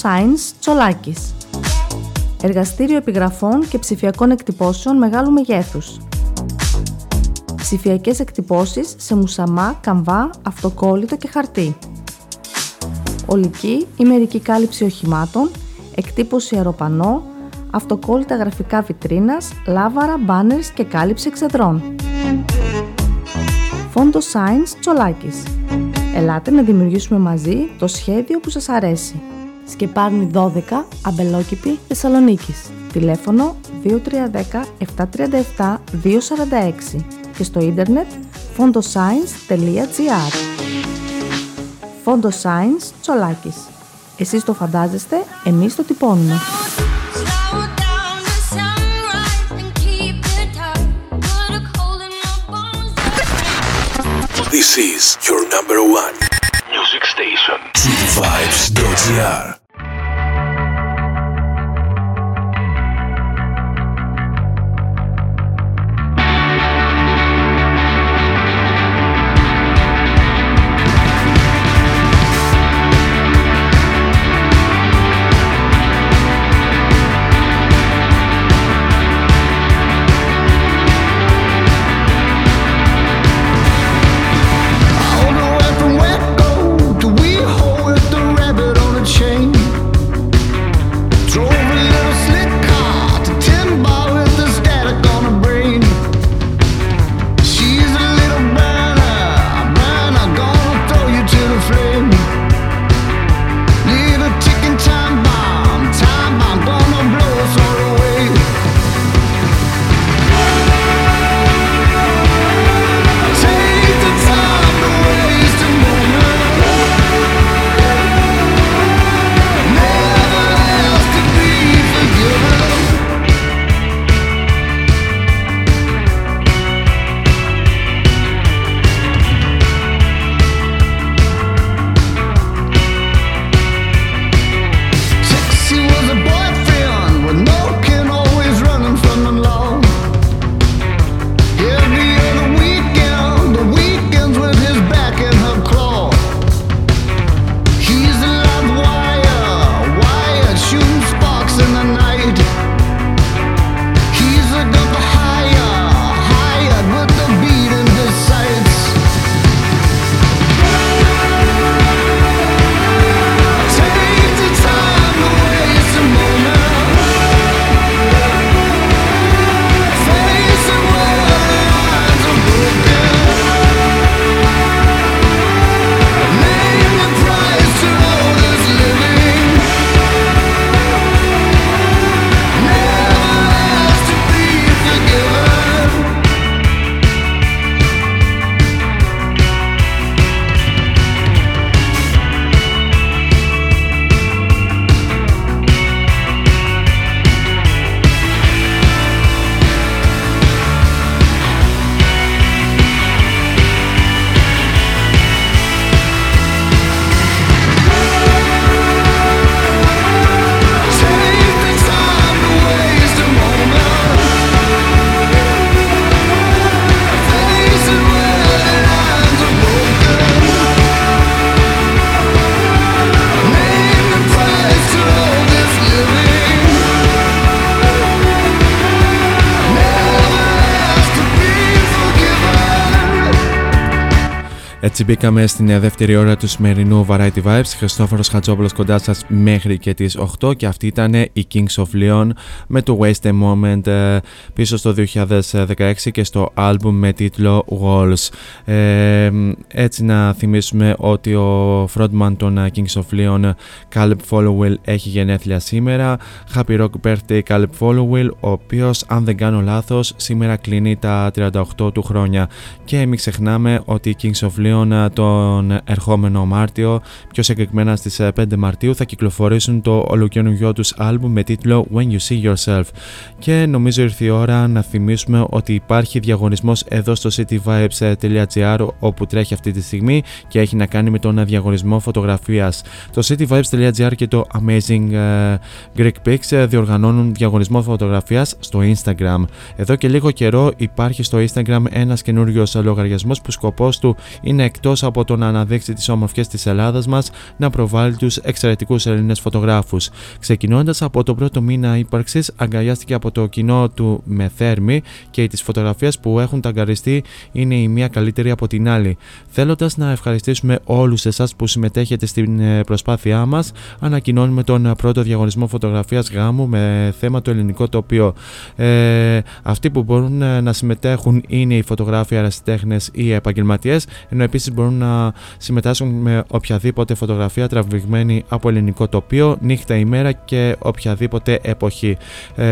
Science Τσολάκης. Εργαστήριο επιγραφών και ψηφιακών εκτυπώσεων μεγάλου μεγέθους. Ψηφιακές εκτυπώσεις σε μουσαμά, καμβά, αυτοκόλλητο και χαρτί. Ολική ή μερική κάλυψη οχημάτων, εκτύπωση αεροπανό, αυτοκόλλητα γραφικά βιτρίνας, λάβαρα, μπάνερς και κάλυψη εξεδρών. Φόντο Science Τσολάκης. Ελάτε να δημιουργήσουμε μαζί το σχέδιο που σας αρέσει. Σκεπάρνη 12, Αμπελόκηπη, Θεσσαλονίκης. Τηλέφωνο 2310 737 246 και στο ίντερνετ fondoscience.gr. Fondoscience Τσολάκης. Εσείς το φαντάζεστε, εμείς το τυπώνουμε. This is your number one music station, Vibes.gr. Έτσι μπήκαμε στην δεύτερη ώρα του σημερινού Variety Vibes. Χριστόφορος Χατζόπουλος κοντά σας μέχρι και τις 8 και αυτή ήταν η Kings of Leon με το Waste a Moment πίσω στο 2016 και στο άλμπουμ με τίτλο Walls. Έτσι να θυμίσουμε ότι ο frontman των Kings of Leon, Caleb Followill, έχει γενέθλια σήμερα. Happy Rock Birthday Caleb Followill, ο οποίος, αν δεν κάνω λάθος, σήμερα κλείνει τα 38 του χρόνια. Και μην ξεχνάμε ότι η Kings of Leon τον ερχόμενο Μάρτιο, πιο συγκεκριμένα στις 5 Μαρτίου, θα κυκλοφορήσουν το ολοκαινούργιο τους άλμπουμ με τίτλο When You See Yourself. Και νομίζω ήρθε η ώρα να θυμίσουμε ότι υπάρχει διαγωνισμός εδώ στο cityvibes.gr, όπου τρέχει αυτή τη στιγμή και έχει να κάνει με τον διαγωνισμό φωτογραφίας. Το cityvibes.gr και το Amazing Greek Pics διοργανώνουν διαγωνισμό φωτογραφίας στο Instagram. Εδώ και λίγο καιρό υπάρχει στο Instagram ένας καινούριος λογαριασμός που σκοπός του είναι, εκτός από το να αναδείξει τις ομορφιές της Ελλάδας μας, να προβάλλει τους εξαιρετικούς Ελληνές φωτογράφους. Ξεκινώντας από τον πρώτο μήνα ύπαρξης, αγκαλιάστηκε από το κοινό του με θέρμη και τις φωτογραφίες που έχουν ταγκαριστεί είναι η μία καλύτερη από την άλλη. Θέλοντας να ευχαριστήσουμε όλους εσάς που συμμετέχετε στην προσπάθειά μας, ανακοινώνουμε τον πρώτο διαγωνισμό φωτογραφίας γάμου με θέμα το ελληνικό τοπίο. Αυτοί που μπορούν να συμμετέχουν είναι οι φωτογράφοι, ερασιτέχνες ή επαγγελματίες, ενώ Επίσης μπορούν να συμμετάσχουν με οποιαδήποτε φωτογραφία τραβηγμένη από ελληνικό τοπίο, νύχτα, ημέρα και οποιαδήποτε εποχή.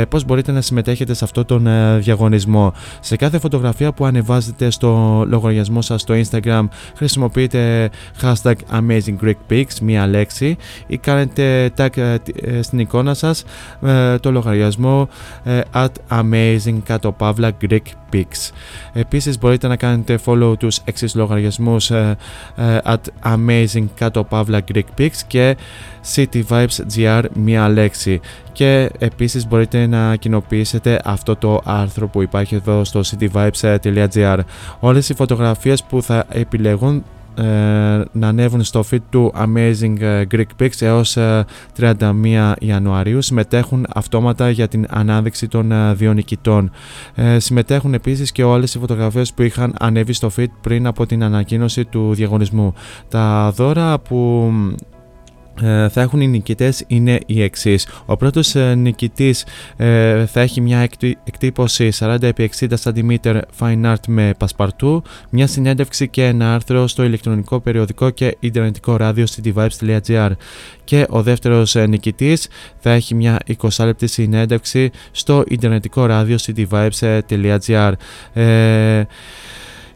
Πώς μπορείτε να συμμετέχετε σε αυτόν τον διαγωνισμό? Σε κάθε φωτογραφία που ανεβάζετε στο λογαριασμό σας στο Instagram χρησιμοποιείτε hashtag Amazing Greek Pics, μία λέξη, ή κάνετε tag στην εικόνα σας το λογαριασμό at Amazing Greek Pics. Επίσης μπορείτε να κάνετε follow τους εξής λογαριασμούς at Amazing Greek Pics και City Vibes GR, μία λέξη. Και επίσης μπορείτε να κοινοποιήσετε αυτό το άρθρο που υπάρχει εδώ στο cityvibes.gr. Όλες οι φωτογραφίες που θα επιλεγούν να ανέβουν στο feed του Amazing Greek Pics έως 31 Ιανουαρίου συμμετέχουν αυτόματα για την ανάδειξη των δύο νικητών. Συμμετέχουν επίσης και όλες οι φωτογραφίες που είχαν ανέβει στο feed πριν από την ανακοίνωση του διαγωνισμού. Τα δώρα που θα έχουν οι νικητές είναι οι εξής. Ο πρώτος νικητής θα έχει μια εκτύπωση 40x60 cm fine art με πασπαρτού, μια συνέντευξη και ένα άρθρο στο ηλεκτρονικό περιοδικό και ιντερνετικό ράδιο cityvibes.gr. Και ο δεύτερος νικητής θα έχει μια 20 λεπτή συνέντευξη στο ιντερνετικό ράδιο cityvibes.gr.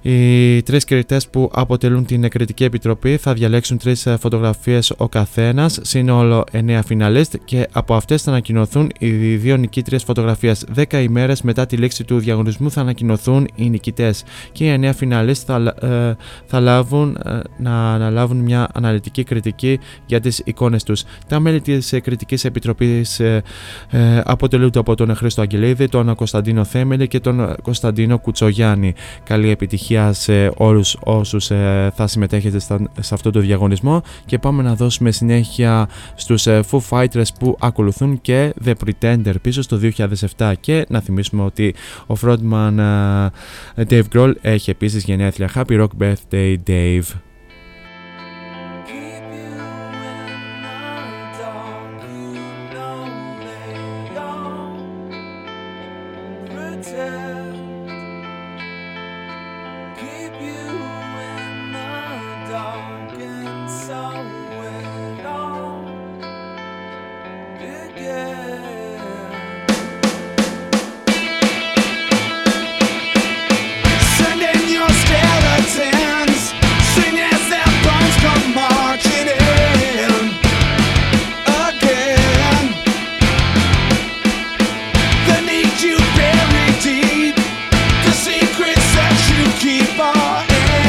Οι τρεις κριτές που αποτελούν την εκκριτική επιτροπή θα διαλέξουν τρεις φωτογραφίες ο καθένας, σύνολο 9 φιναλίστ, και από αυτές θα ανακοινωθούν οι δύο νικήτριες φωτογραφίας. 10 ημέρες μετά τη λήξη του διαγωνισμού θα ανακοινωθούν οι νικητές και οι 9 φιναλίστ θα αναλάβουν μια αναλυτική κριτική για τις εικόνες τους. Τα μέλη της εκκριτικής επιτροπής αποτελούνται από τον Χρήστο Αγγελίδη, τον Κωνσταντίνο Θέμελη και τον Κωνσταντίνο Κουτσογιάννη. Καλή επιτυχία σε όλους όσους θα συμμετέχετε σε αυτό το διαγωνισμό, και πάμε να δώσουμε συνέχεια στους Foo Fighters που ακολουθούν και The Pretender πίσω στο 2007, και να θυμίσουμε ότι ο frontman Dave Grohl έχει επίσης γενέθλια. Happy Rock Birthday Dave. You bury deep the secrets that you keep on.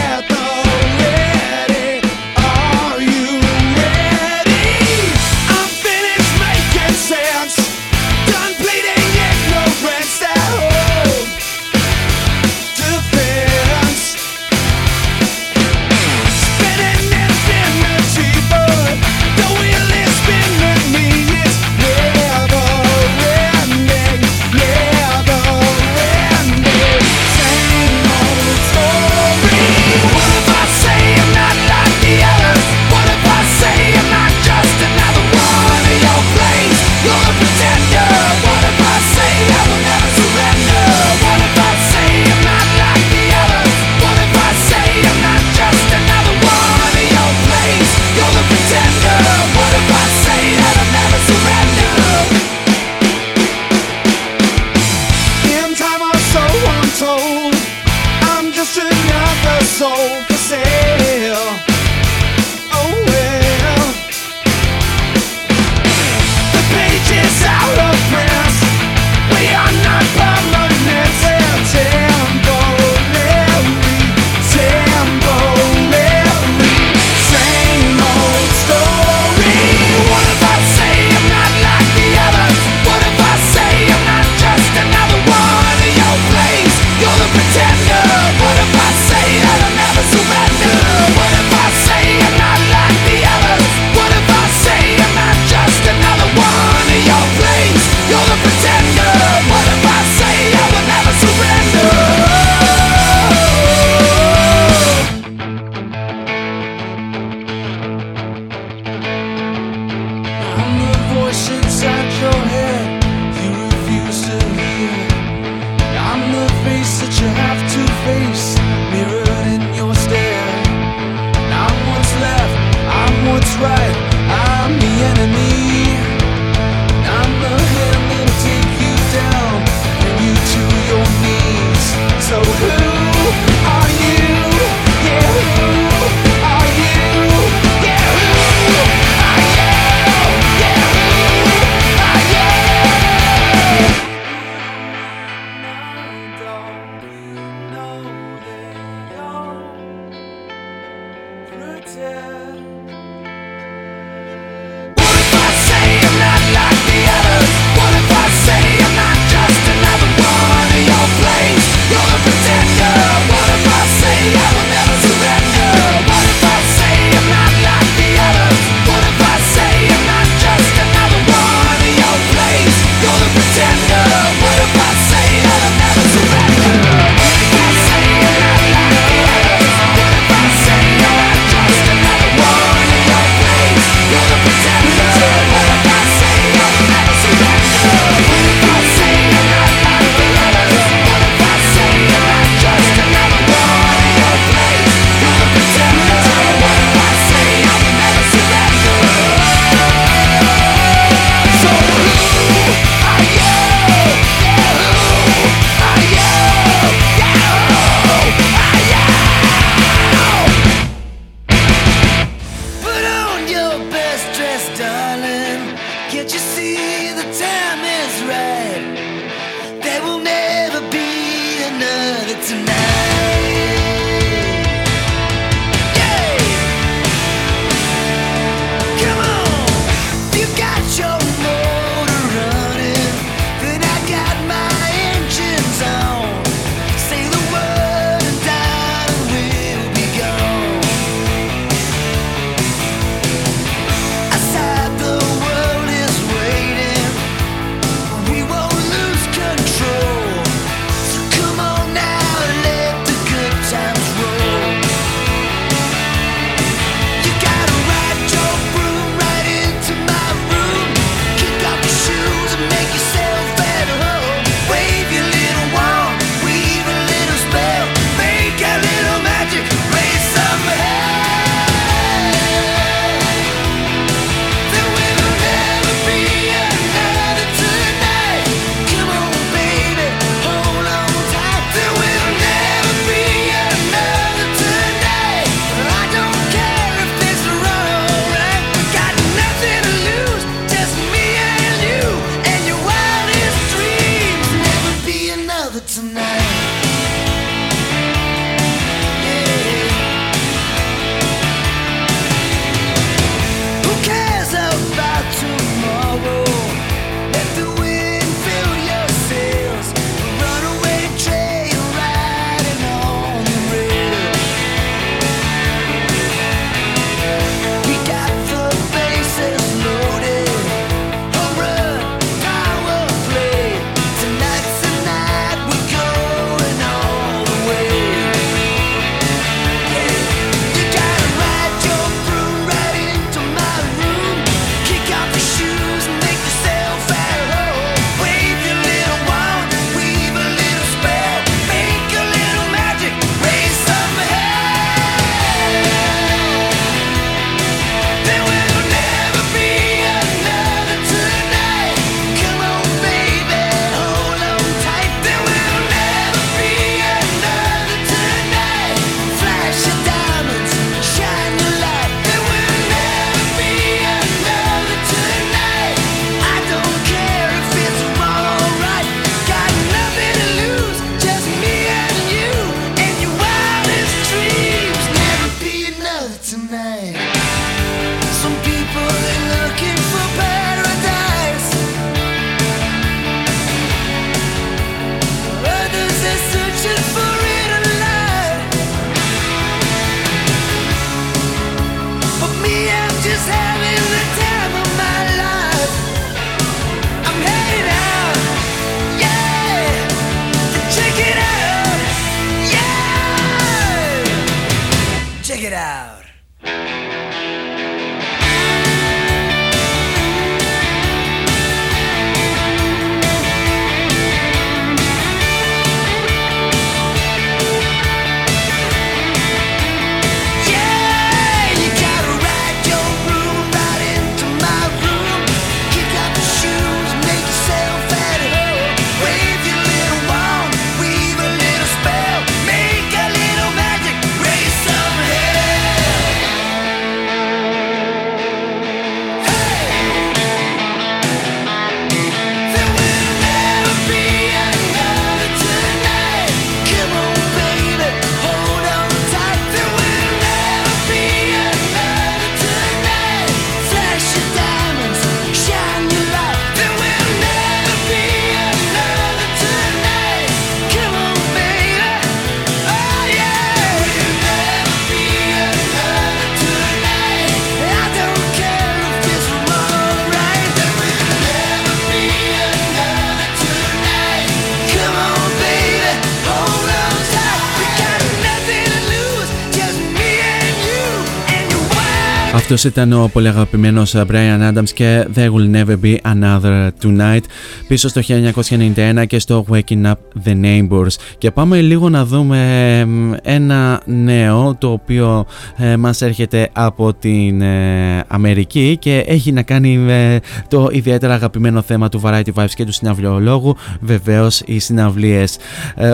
Αυτός ήταν ο πολύ αγαπημένος Brian Adams και There Will Never Be Another Tonight πίσω στο 1991 και στο Waking Up The Neighbors. Και πάμε λίγο να δούμε ένα νέο το οποίο μας έρχεται από την Αμερική και έχει να κάνει με το ιδιαίτερα αγαπημένο θέμα του Variety Vibes και του συναυλιολόγου, βεβαίως οι συναυλίες,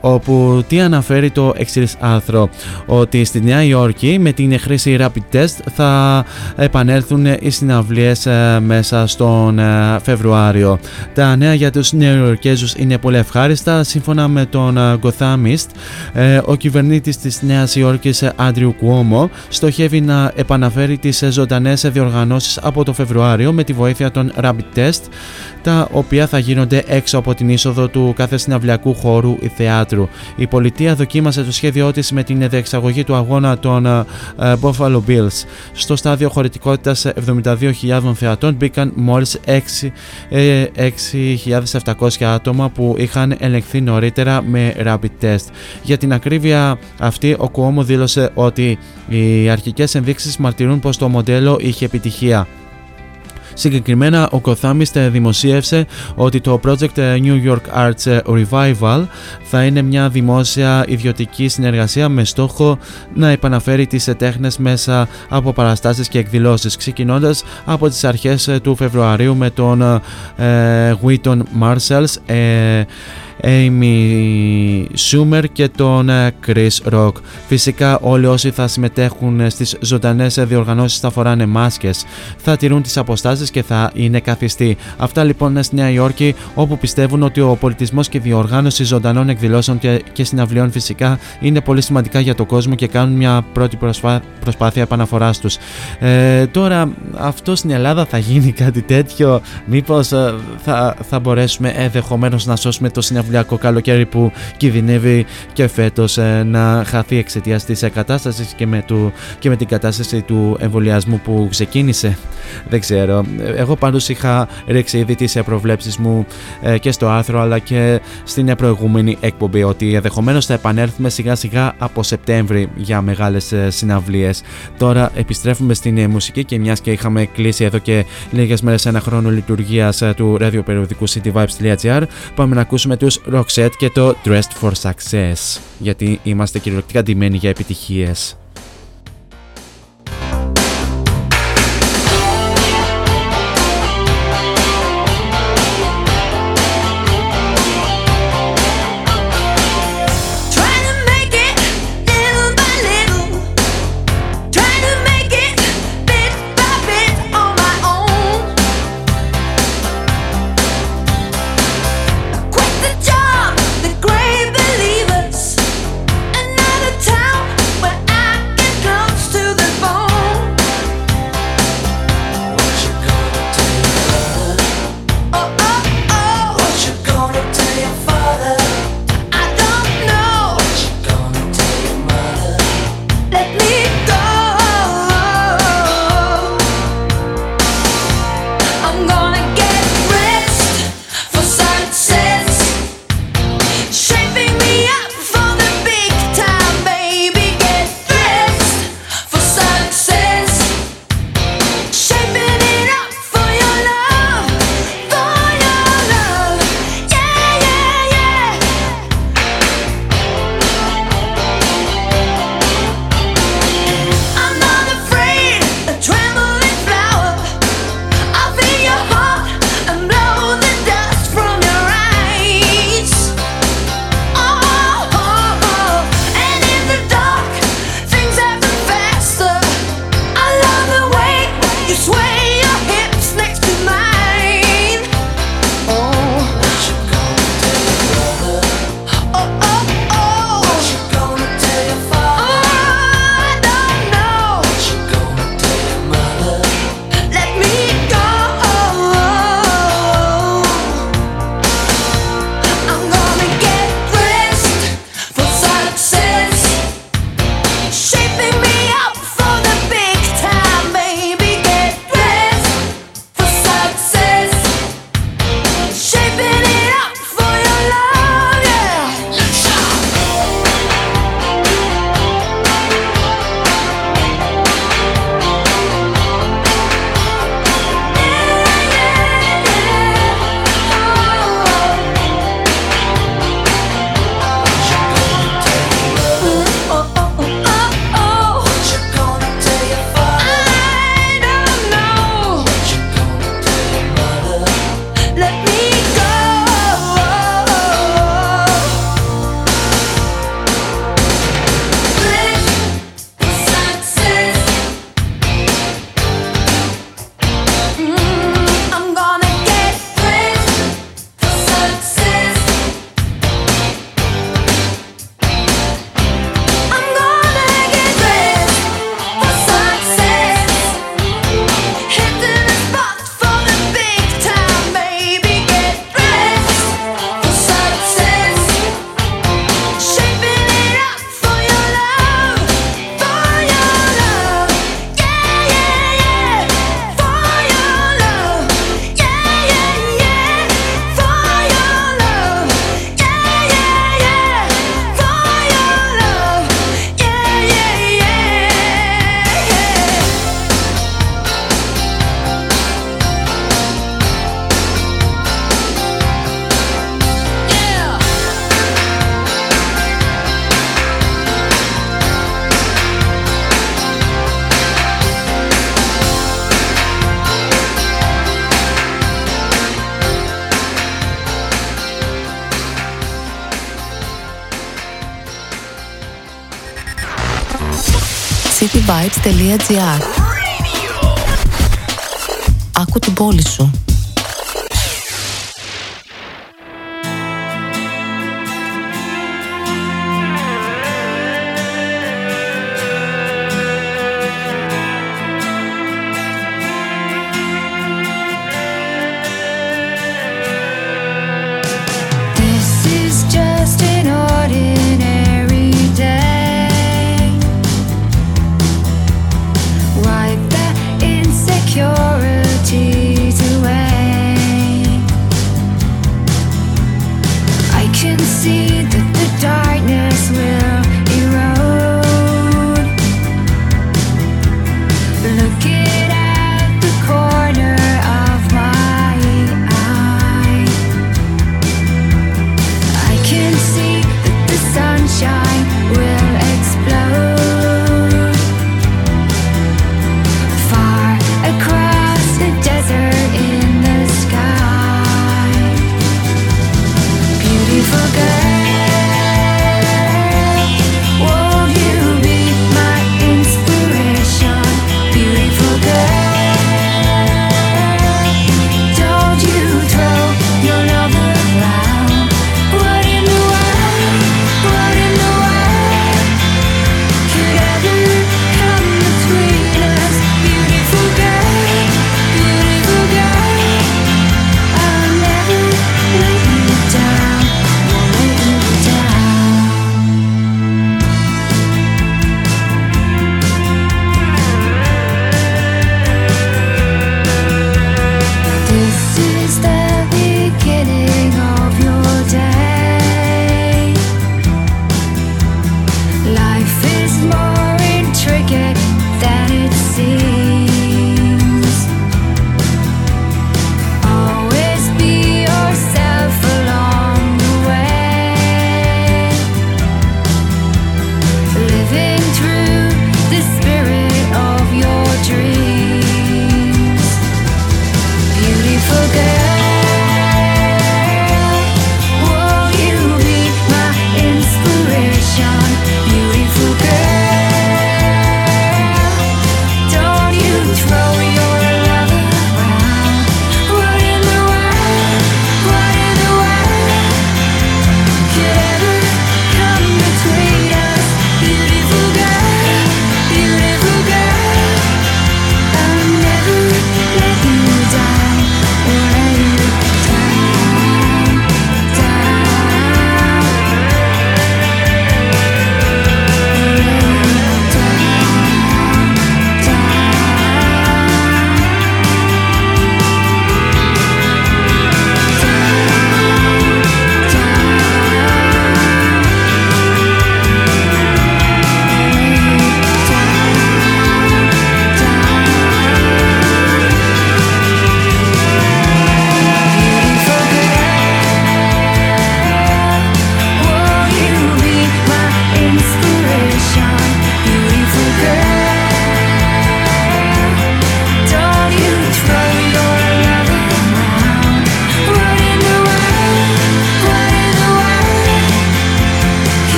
όπου τι αναφέρει το εξής άρθρο, ότι στη Νέα Υόρκη με την χρήση Rapid Test θα επανέλθουν οι συναυλίες μέσα στον Φεβρουάριο. Τα νέα για τους Νεοϊορκέζους είναι πολύ ευχάριστα. Σύμφωνα με τον Gothamist, ο κυβερνήτης της Νέας Υόρκης Andrew Cuomo στοχεύει να επαναφέρει τις ζωντανές διοργανώσεις από το Φεβρουάριο με τη βοήθεια των Rapid Test, τα οποία θα γίνονται έξω από την είσοδο του κάθε συναυλιακού χώρου ή θεάτρου. Η πολιτεία δοκίμασε το σχέδιό της με την διεξαγωγή του αγώνα των Buffalo Bills. Στο στάδιο χωρητικότητας 72.000 θεατών μπήκαν μόλις 6.700 άτομα που είχαν ελεγχθεί νωρίτερα με rapid test. Για την ακρίβεια αυτή, ο Cuomo δήλωσε ότι οι αρχικές ενδείξεις μαρτυρούν πως το μοντέλο είχε επιτυχία. Συγκεκριμένα, ο Gothamist δημοσίευσε ότι το project New York Arts Revival θα είναι μια δημόσια ιδιωτική συνεργασία με στόχο να επαναφέρει τις τέχνες μέσα από παραστάσεις και εκδηλώσεις, ξεκινώντας από τις αρχές του Φεβρουαρίου με τον Wynton Marsalis, Amy Schumer και τον Chris Rock. Φυσικά όλοι όσοι θα συμμετέχουν στις ζωντανές διοργανώσεις θα φοράνε μάσκες, θα τηρούν τις αποστάσεις και θα είναι καθιστοί. Αυτά λοιπόν στη Νέα Υόρκη, όπου πιστεύουν ότι ο πολιτισμός και η διοργάνωση ζωντανών εκδηλώσεων και συναυλιών φυσικά είναι πολύ σημαντικά για τον κόσμο και κάνουν μια πρώτη προσπάθεια επαναφοράς τους. Τώρα αυτό στην Ελλάδα θα γίνει κάτι τέτοιο? Μήπως θα μπορέσουμε ενδεχομένως να σώσουμε το συναυλιό καλοκαίρι που κινδυνεύει και φέτος να χαθεί εξαιτίας της κατάστασης και με την κατάσταση του εμβολιασμού που ξεκίνησε? Δεν ξέρω. Εγώ πάντως είχα ρίξει ήδη τις προβλέψεις μου και στο άρθρο αλλά και στην προηγούμενη εκπομπή ότι ενδεχομένως θα επανέλθουμε σιγά σιγά από Σεπτέμβρη για μεγάλες συναυλίες. Τώρα επιστρέφουμε στην μουσική και μιας και είχαμε κλείσει εδώ και λίγες μέρες ένα χρόνο λειτουργίας του ραδιοπεριοδικού cityvibes.gr, πάμε να ακούσουμε τους Roxette και το Dressed for Success, γιατί είμαστε κυριολεκτικά ντυμένοι για επιτυχίες. cityvibes.gr. Άκου την πόλη σου.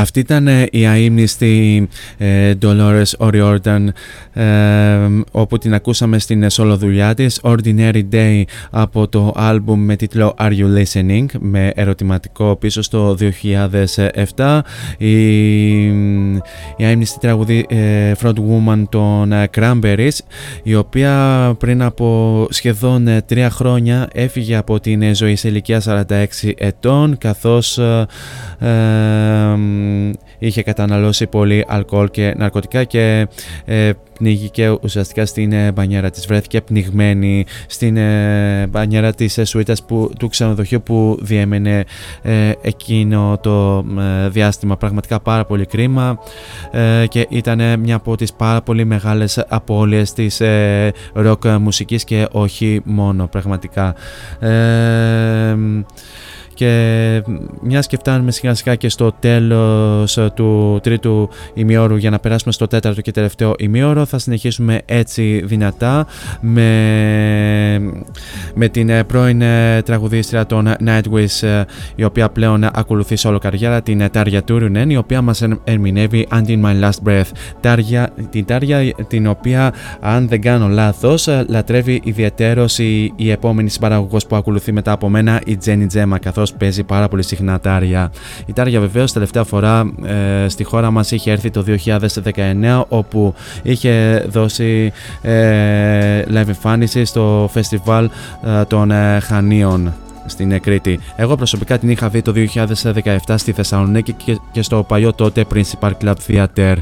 Αυτή ήταν η αείμνηστη Dolores O'Riordan, όπου την ακούσαμε στην σόλο δουλειά της Ordinary Day από το άλμπουμ με τίτλο Are You Listening, με ερωτηματικό πίσω στο 2007. Η αείμνηστη τραγουδή Front Woman των Cranberries, η οποία πριν από σχεδόν 3 χρόνια έφυγε από την ζωή σε ηλικία 46 ετών, καθώς είχε καταναλώσει πολύ αλκοόλ και ναρκωτικά και πνίγηκε ουσιαστικά στην μπανιέρα της. Βρέθηκε πνιγμένη στην μπανιέρα της σουίτας του ξενοδοχείου που διέμενε εκείνο το διάστημα. Πραγματικά πάρα πολύ κρίμα και ήταν μια από τις πάρα πολύ μεγάλες απώλειες της ροκ μουσικής και όχι μόνο, πραγματικά. Και μιας και φτάνουμε σιγά σιγά και στο τέλος του τρίτου ημιώρου για να περάσουμε στο τέταρτο και τελευταίο ημιώρο, θα συνεχίσουμε έτσι δυνατά με την πρώην τραγουδίστρια των Nightwish, η οποία πλέον ακολουθεί σόλο καριέρα, την Τάρια Τούρουνεν, η οποία μας ερμηνεύει Until My Last Breath. Την Τάρια την οποία, αν δεν κάνω λάθος, λατρεύει ιδιαιτέρως η επόμενη συμπαραγωγός που ακολουθεί μετά από μένα, η Τζένι Τζέμα, καθώς παίζει πάρα πολύ συχνά Τάρια. Η Τάρια βεβαίως τελευταία φορά στη χώρα μας είχε έρθει το 2019, όπου είχε δώσει live εμφάνιση στο φεστιβάλ των Χανίων στην Κρήτη. Εγώ προσωπικά την είχα δει το 2017 στη Θεσσαλονίκη και στο παλιό τότε Principal Club Theater.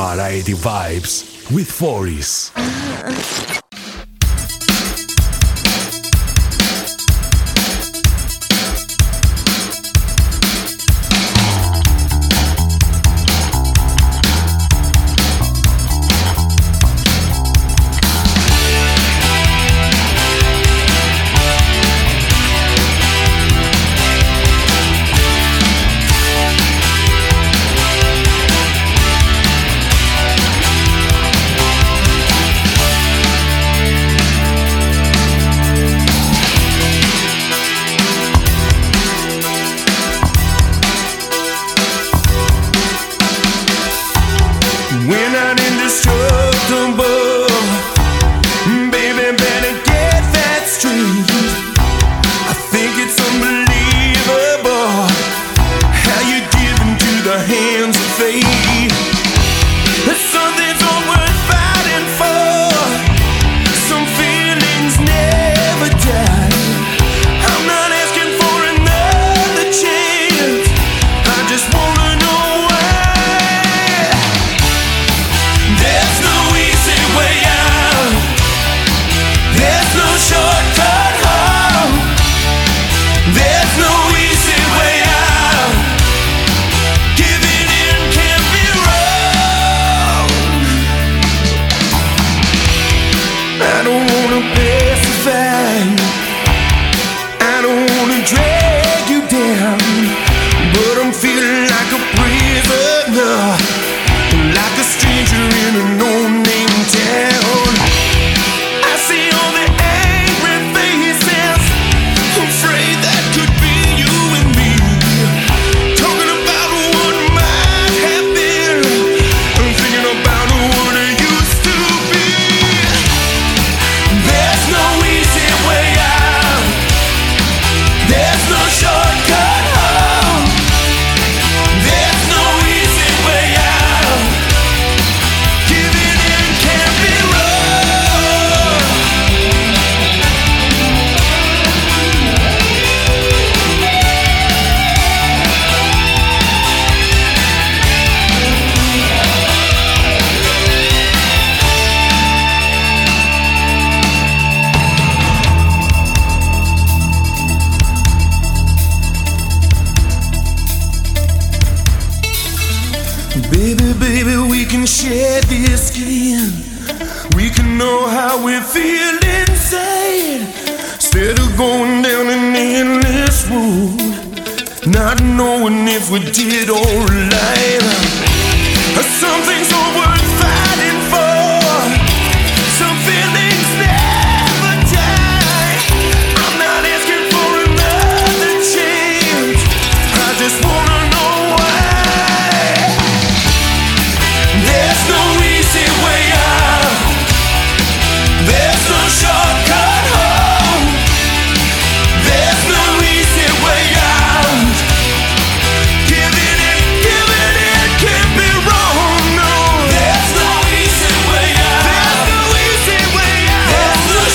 Variety Vibes with Foris. Baby, baby, we can share this skin. We can know how we feel inside. Instead of going down an endless road, not knowing if we did or lied. Some things are worth fighting for. Some feelings never die. I'm not asking for another chance. I just wanna know why. There's no easy way out. There's no shortcut home. There's no easy way out. Giving it can be wrong. No, there's no easy way out. There's no easy way out. There's no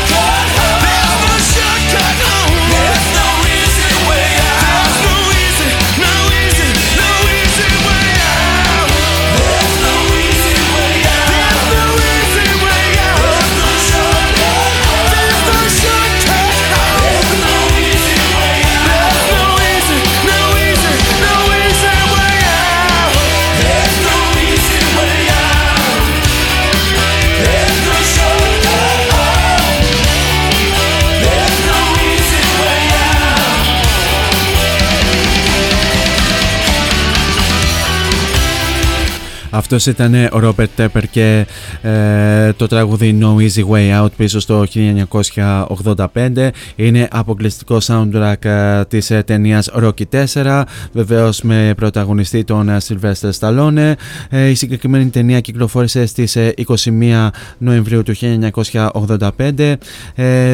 shortcut home. There's no shortcut home. There's no easy way out. There's no easy, no easy, no easy way out. There's no easy way out. There's no easy way out. There's no shortcut home. There's no shortcut home. There's no easy way out. There's no easy, no easy, no easy way out. There's no easy way out. There's no shortcut home. There's no easy way out. Αυτός ήταν ο Ρόμπερτ Τέπερ και το τραγούδι No Easy Way Out πίσω στο 1985. Είναι αποκλειστικό soundtrack της ταινίας Rocky 4, βεβαίως με πρωταγωνιστή τον Sylvester Stallone. Η συγκεκριμένη ταινία κυκλοφόρησε στις 21 Νοεμβρίου του 1985,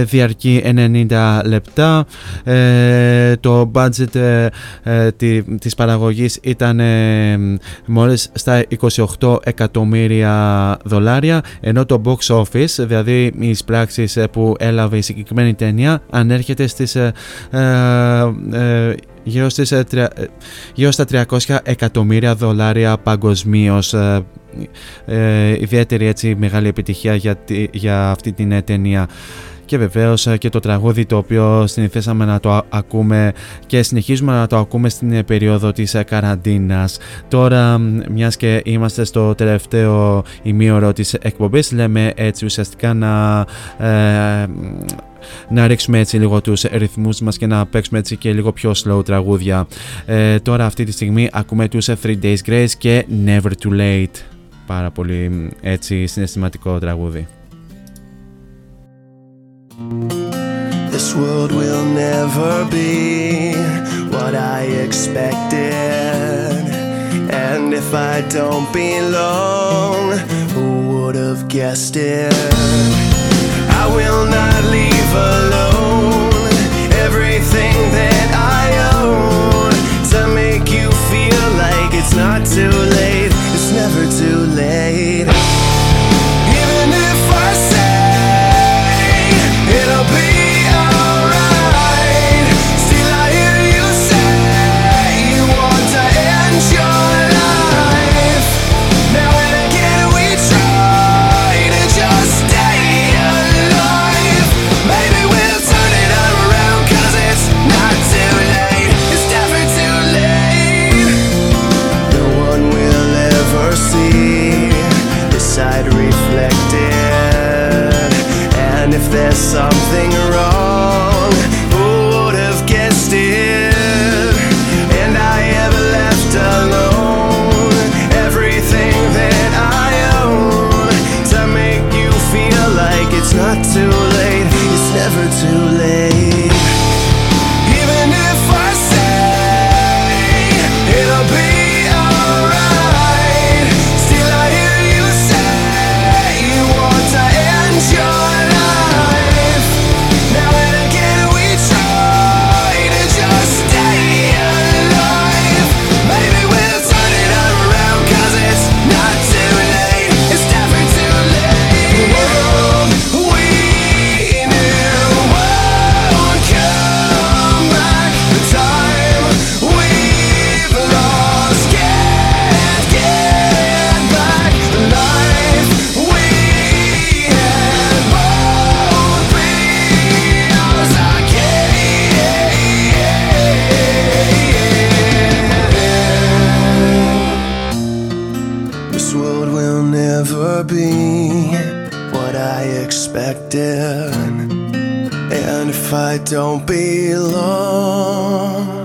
διαρκεί 90 λεπτά. Το budget της παραγωγής ήταν μόλις στα $28 εκατομμύρια, ενώ το box office, δηλαδή οι εισπράξεις που έλαβε η συγκεκριμένη ταινία, ανέρχεται στις γύρω στα $300 εκατομμύρια παγκοσμίως. Ιδιαίτερη έτσι μεγάλη επιτυχία για αυτή την ταινία. Και βεβαίως και το τραγούδι, το οποίο συνηθίσαμε να το ακούμε και συνεχίζουμε να το ακούμε στην περίοδο της καραντίνας. Τώρα, μιας και είμαστε στο τελευταίο ημίωρο της εκπομπής, λέμε έτσι ουσιαστικά να ρίξουμε έτσι λίγο τους ρυθμούς μας και να παίξουμε έτσι και λίγο πιο slow τραγούδια. Τώρα αυτή τη στιγμή ακούμε τους 3 Days Grace και Never Too Late. Πάρα πολύ έτσι συναισθηματικό τραγούδι. This world will never be what I expected, and if I don't belong, who would have guessed it? I will not leave alone everything that I own, to make you feel like it's not too late. It's never too late. Even if I say it'll be alright, still I hear you say you want to end your life. Now and again we try to just stay alive. Maybe we'll turn it around, cause it's not too late. It's never too late. No one will ever see this side reflected. And if there's something wrong, who would have guessed it? And I am left alone, everything that I own, to make you feel like it's not too late. It's never too late. Even if I say it'll be alright, still I hear you say you want to end your life. be what I expected, and if I don't belong.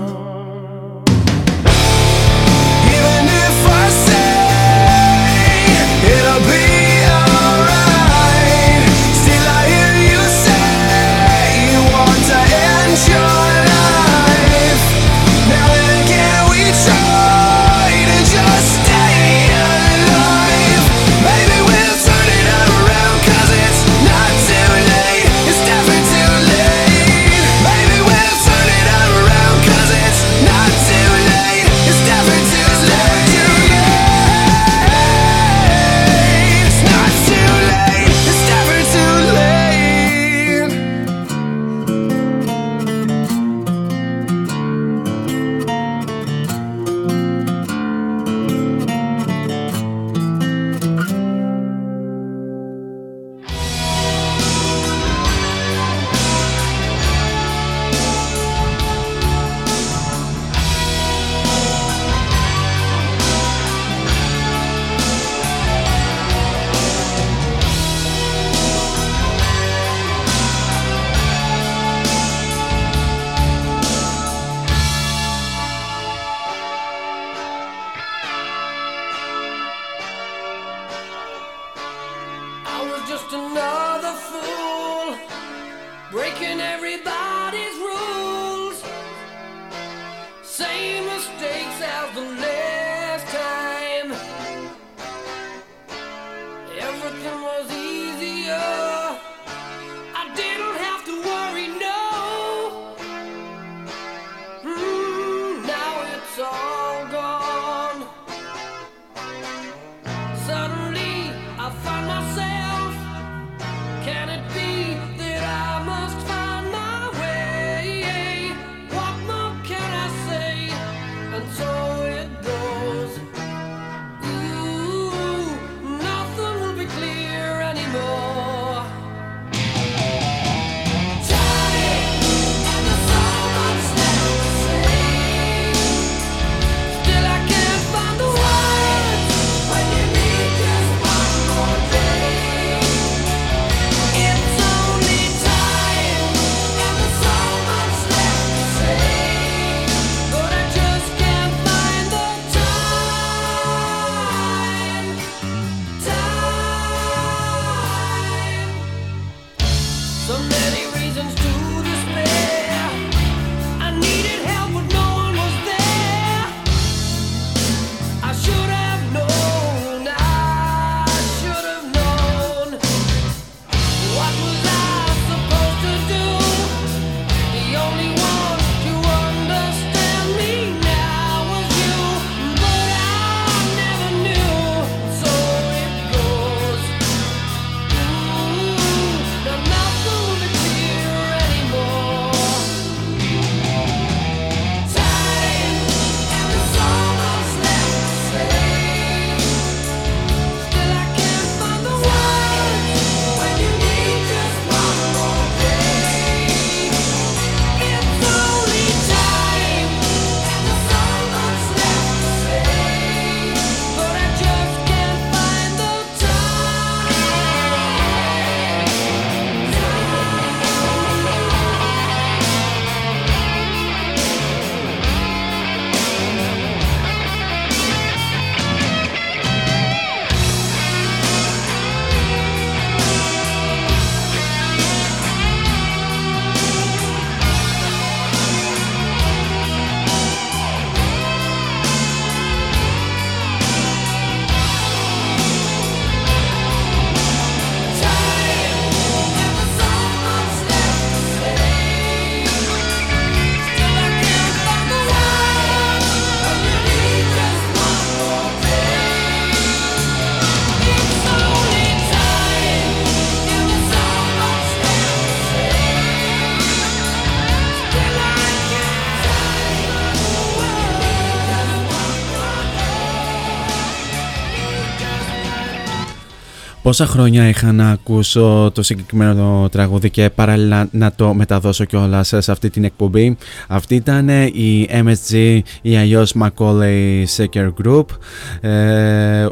Πόσα χρόνια είχα να ακούσω το συγκεκριμένο τραγούδι και παράλληλα να το μεταδώσω κιόλας σε αυτή την εκπομπή. Αυτή ήταν η MSG, η αλλιώς Macaulay Seeker Group,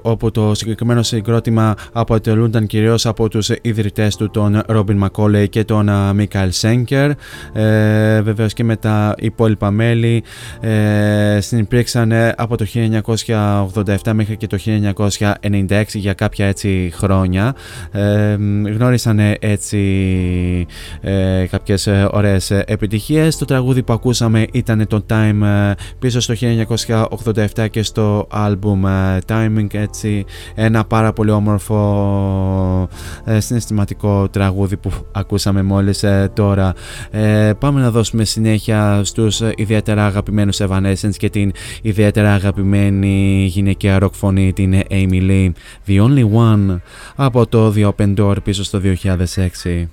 όπου το συγκεκριμένο συγκρότημα αποτελούνταν κυρίως από τους ιδρυτές του, τον Robin Macaulay και τον Michael Schenker. Βεβαίως και με τα υπόλοιπα μέλη συνυπήρξαν από το 1987 μέχρι και το 1996 για κάποια έτσι χρόνια. Γνώρισαν έτσι κάποιες ωραίες επιτυχίες. Το τραγούδι που ακούσαμε ήταν το Time πίσω στο 1987 και στο άλμπουμ Timing, έτσι ένα πάρα πολύ όμορφο συναισθηματικό τραγούδι που ακούσαμε μόλις τώρα. Πάμε να δώσουμε συνέχεια στους ιδιαίτερα αγαπημένους Evanescence και την ιδιαίτερα αγαπημένη γυναικεία rock φωνή, την Amy Lee, The Only One, από το The Open Door πίσω στο 2006.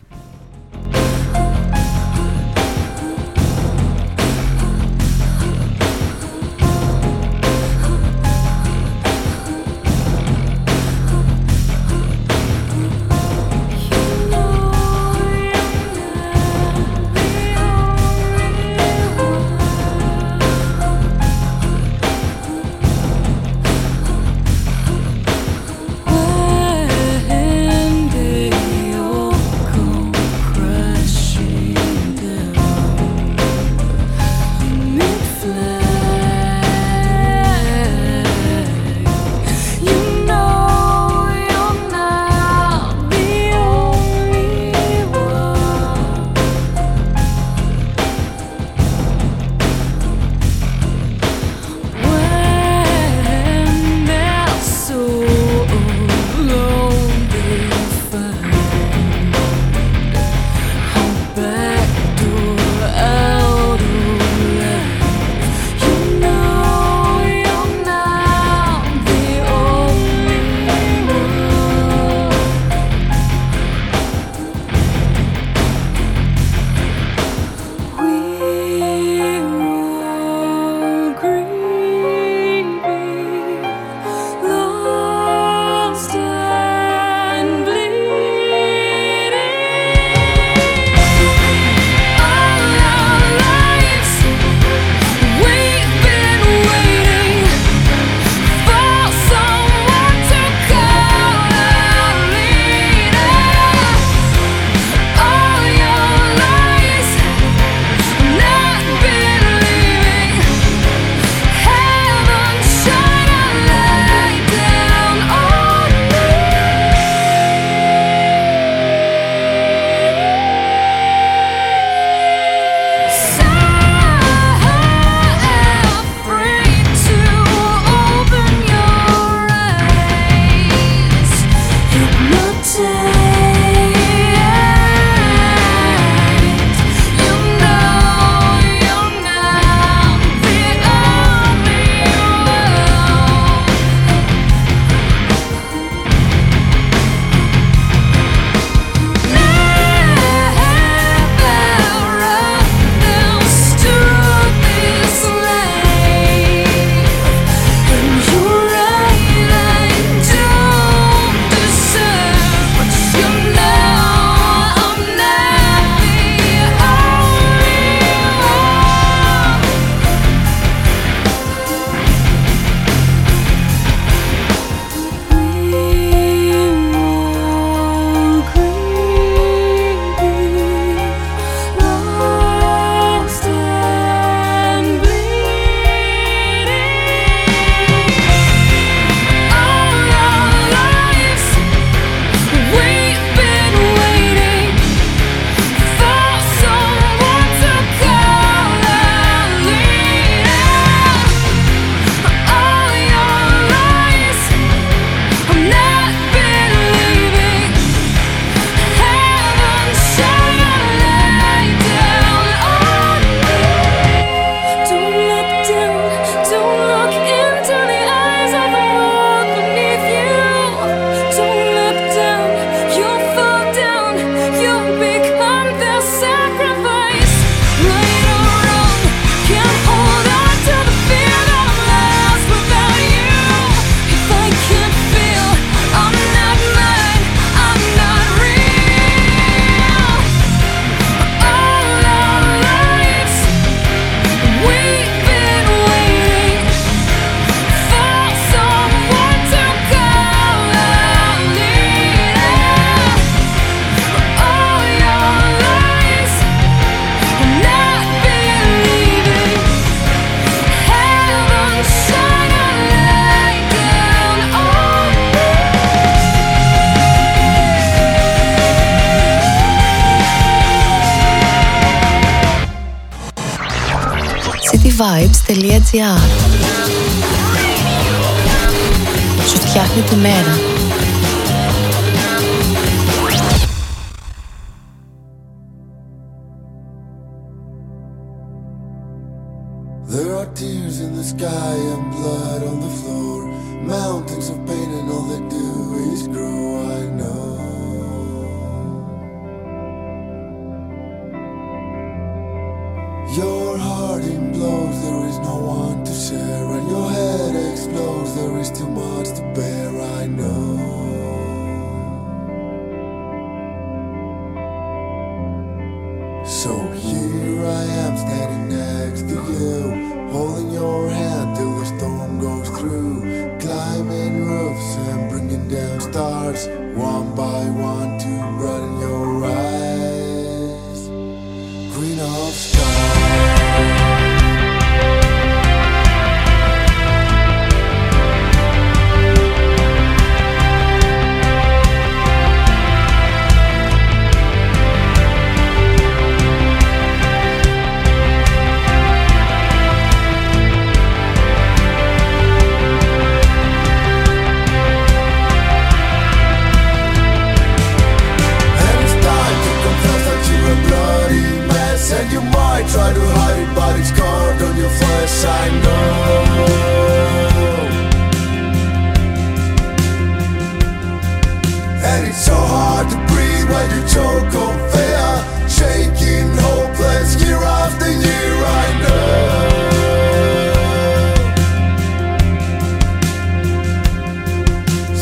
Cool. www.vibes.gr. Σου φτιάχνει τη μέρα. There are tears in the sky and blood on the floor. Mountains of pain and all they do is grow, I know. Your heart implodes, there is no one to share. And your head explodes, there is too much to bear, I know. So here I am standing next to you, holding your hand till the storm goes through, climbing roofs and bringing down stars, one by one to brighten your eyes. Queen of Stars. Try to hide it, but it's carved on your flesh, I know. And it's so hard to breathe when you choke on fear, shaking hopeless year after year, I know.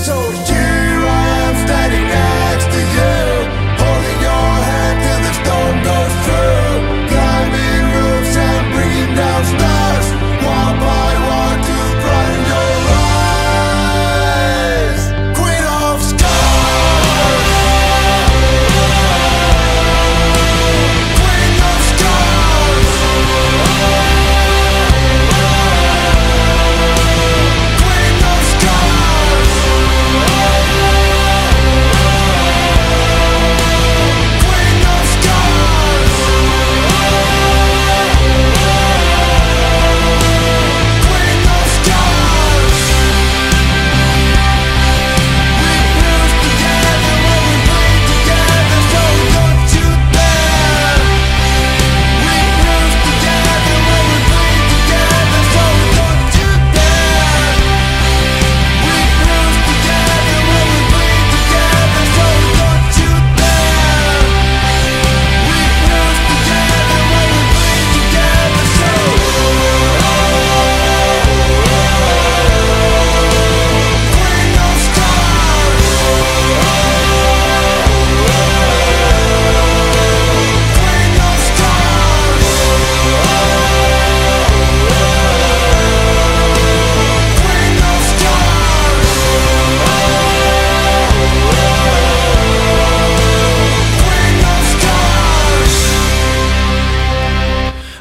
So here I am standing next to you, holding your hand till the storm goes through, down stars, one by one to brighten your eyes. Queen of Stars, Queen of Stars, Queen of Stars, Queen of Stars.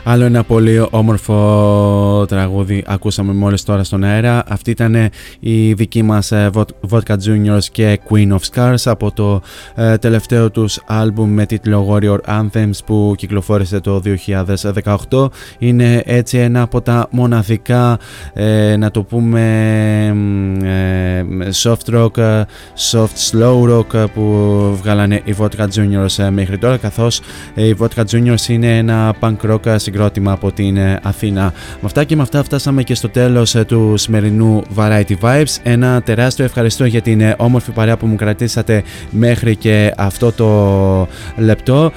Άλλο ένα πολύ όμορφο τραγούδι ακούσαμε μόλις τώρα στον αέρα. Αυτή ήταν η δική μας Vodka Juniors και Queen of Scars από το τελευταίο τους άλμπουμ με τίτλο Warrior Anthems που κυκλοφόρησε το 2018. Είναι έτσι ένα από τα μοναδικά, να το πούμε, soft rock, soft slow rock που βγάλανε οι Vodka Juniors μέχρι τώρα, καθώς οι Vodka Juniors είναι ένα punk rock συγκρότημα από την Αθήνα. Με αυτά και με αυτά φτάσαμε και στο τέλος του σημερινού Variety Vibes. Ένα τεράστιο ευχαριστώ για την όμορφη παρέα που μου κρατήσατε μέχρι και αυτό το λεπτό.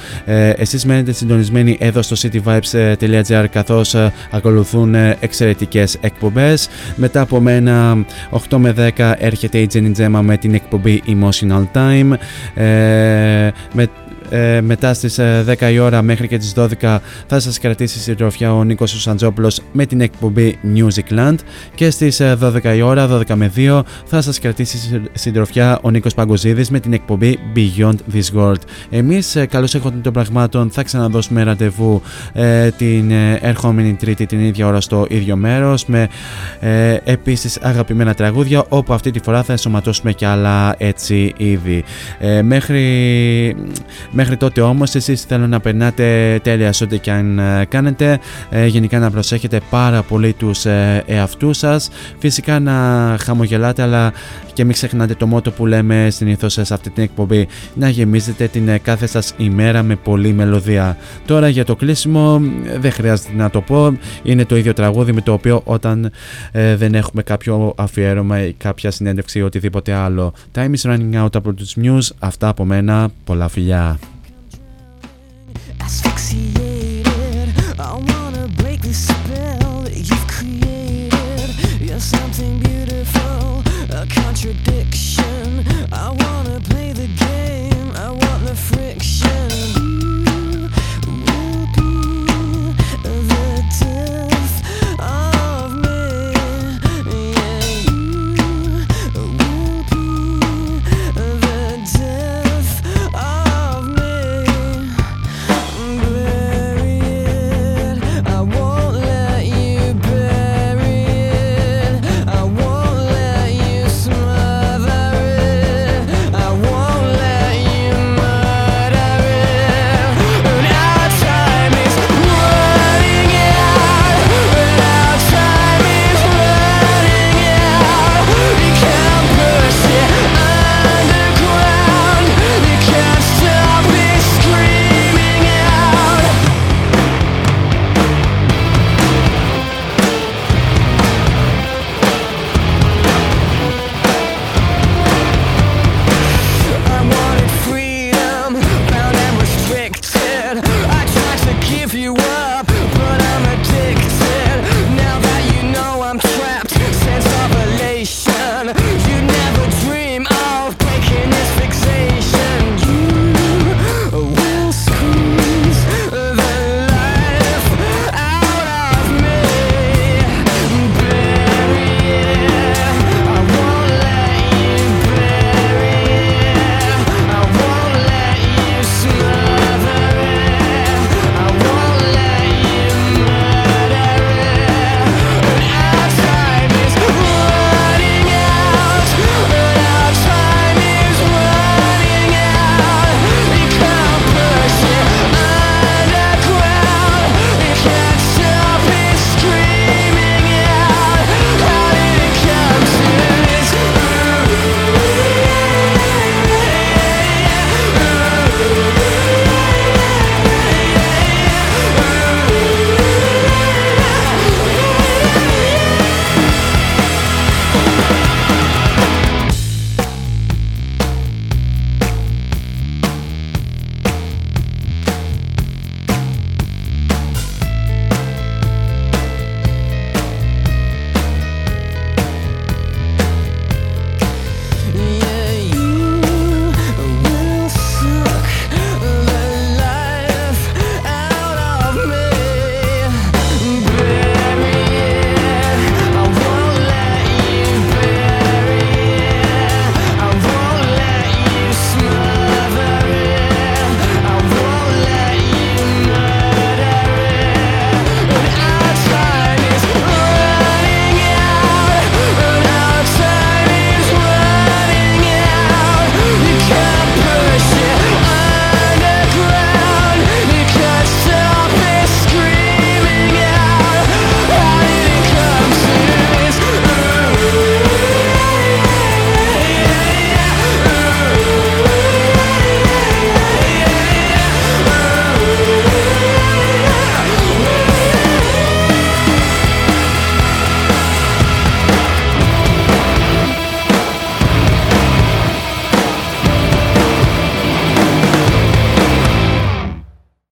Εσείς μένετε συντονισμένοι εδώ στο cityvibes.gr, καθώς ακολουθούν εξαιρετικές εκπομπές. Μετά από μένα 8 με 10 έρχεται η Jenny Gemma με την εκπομπή Emotional Time. Μετά στις 10 η ώρα μέχρι και τις 12 θα σας κρατήσει συντροφιά ο Νίκος Σαντζόπουλος με την εκπομπή Music Land, και στις 12 η ώρα, 12 με 2, θα σας κρατήσει συντροφιά ο Νίκος Παγκοζίδης με την εκπομπή Beyond This World. Εμείς, καλώς έχοντα των πραγμάτων, θα ξαναδώσουμε ραντεβού την ερχόμενη Τρίτη την ίδια ώρα στο ίδιο μέρος, με επίσης αγαπημένα τραγούδια, όπου αυτή τη φορά θα ενσωματώσουμε και άλλα έτσι ήδη. Μέχρι Μέχρι τότε όμως εσείς θέλω να περνάτε τέλεια σε ό,τι και αν κάνετε, γενικά να προσέχετε πάρα πολύ τους εαυτούς σας, φυσικά να χαμογελάτε, αλλά και μην ξεχνάτε το μότο που λέμε συνήθως σε αυτή την εκπομπή, να γεμίζετε την κάθε σας ημέρα με πολλή μελωδία. Τώρα για το κλείσιμο δεν χρειάζεται να το πω, είναι το ίδιο τραγούδι με το οποίο όταν δεν έχουμε κάποιο αφιέρωμα ή κάποια συνέντευξη ή οτιδήποτε άλλο. Time is running out από τους News, αυτά από μένα, πολλά φιλιά. You're something beautiful.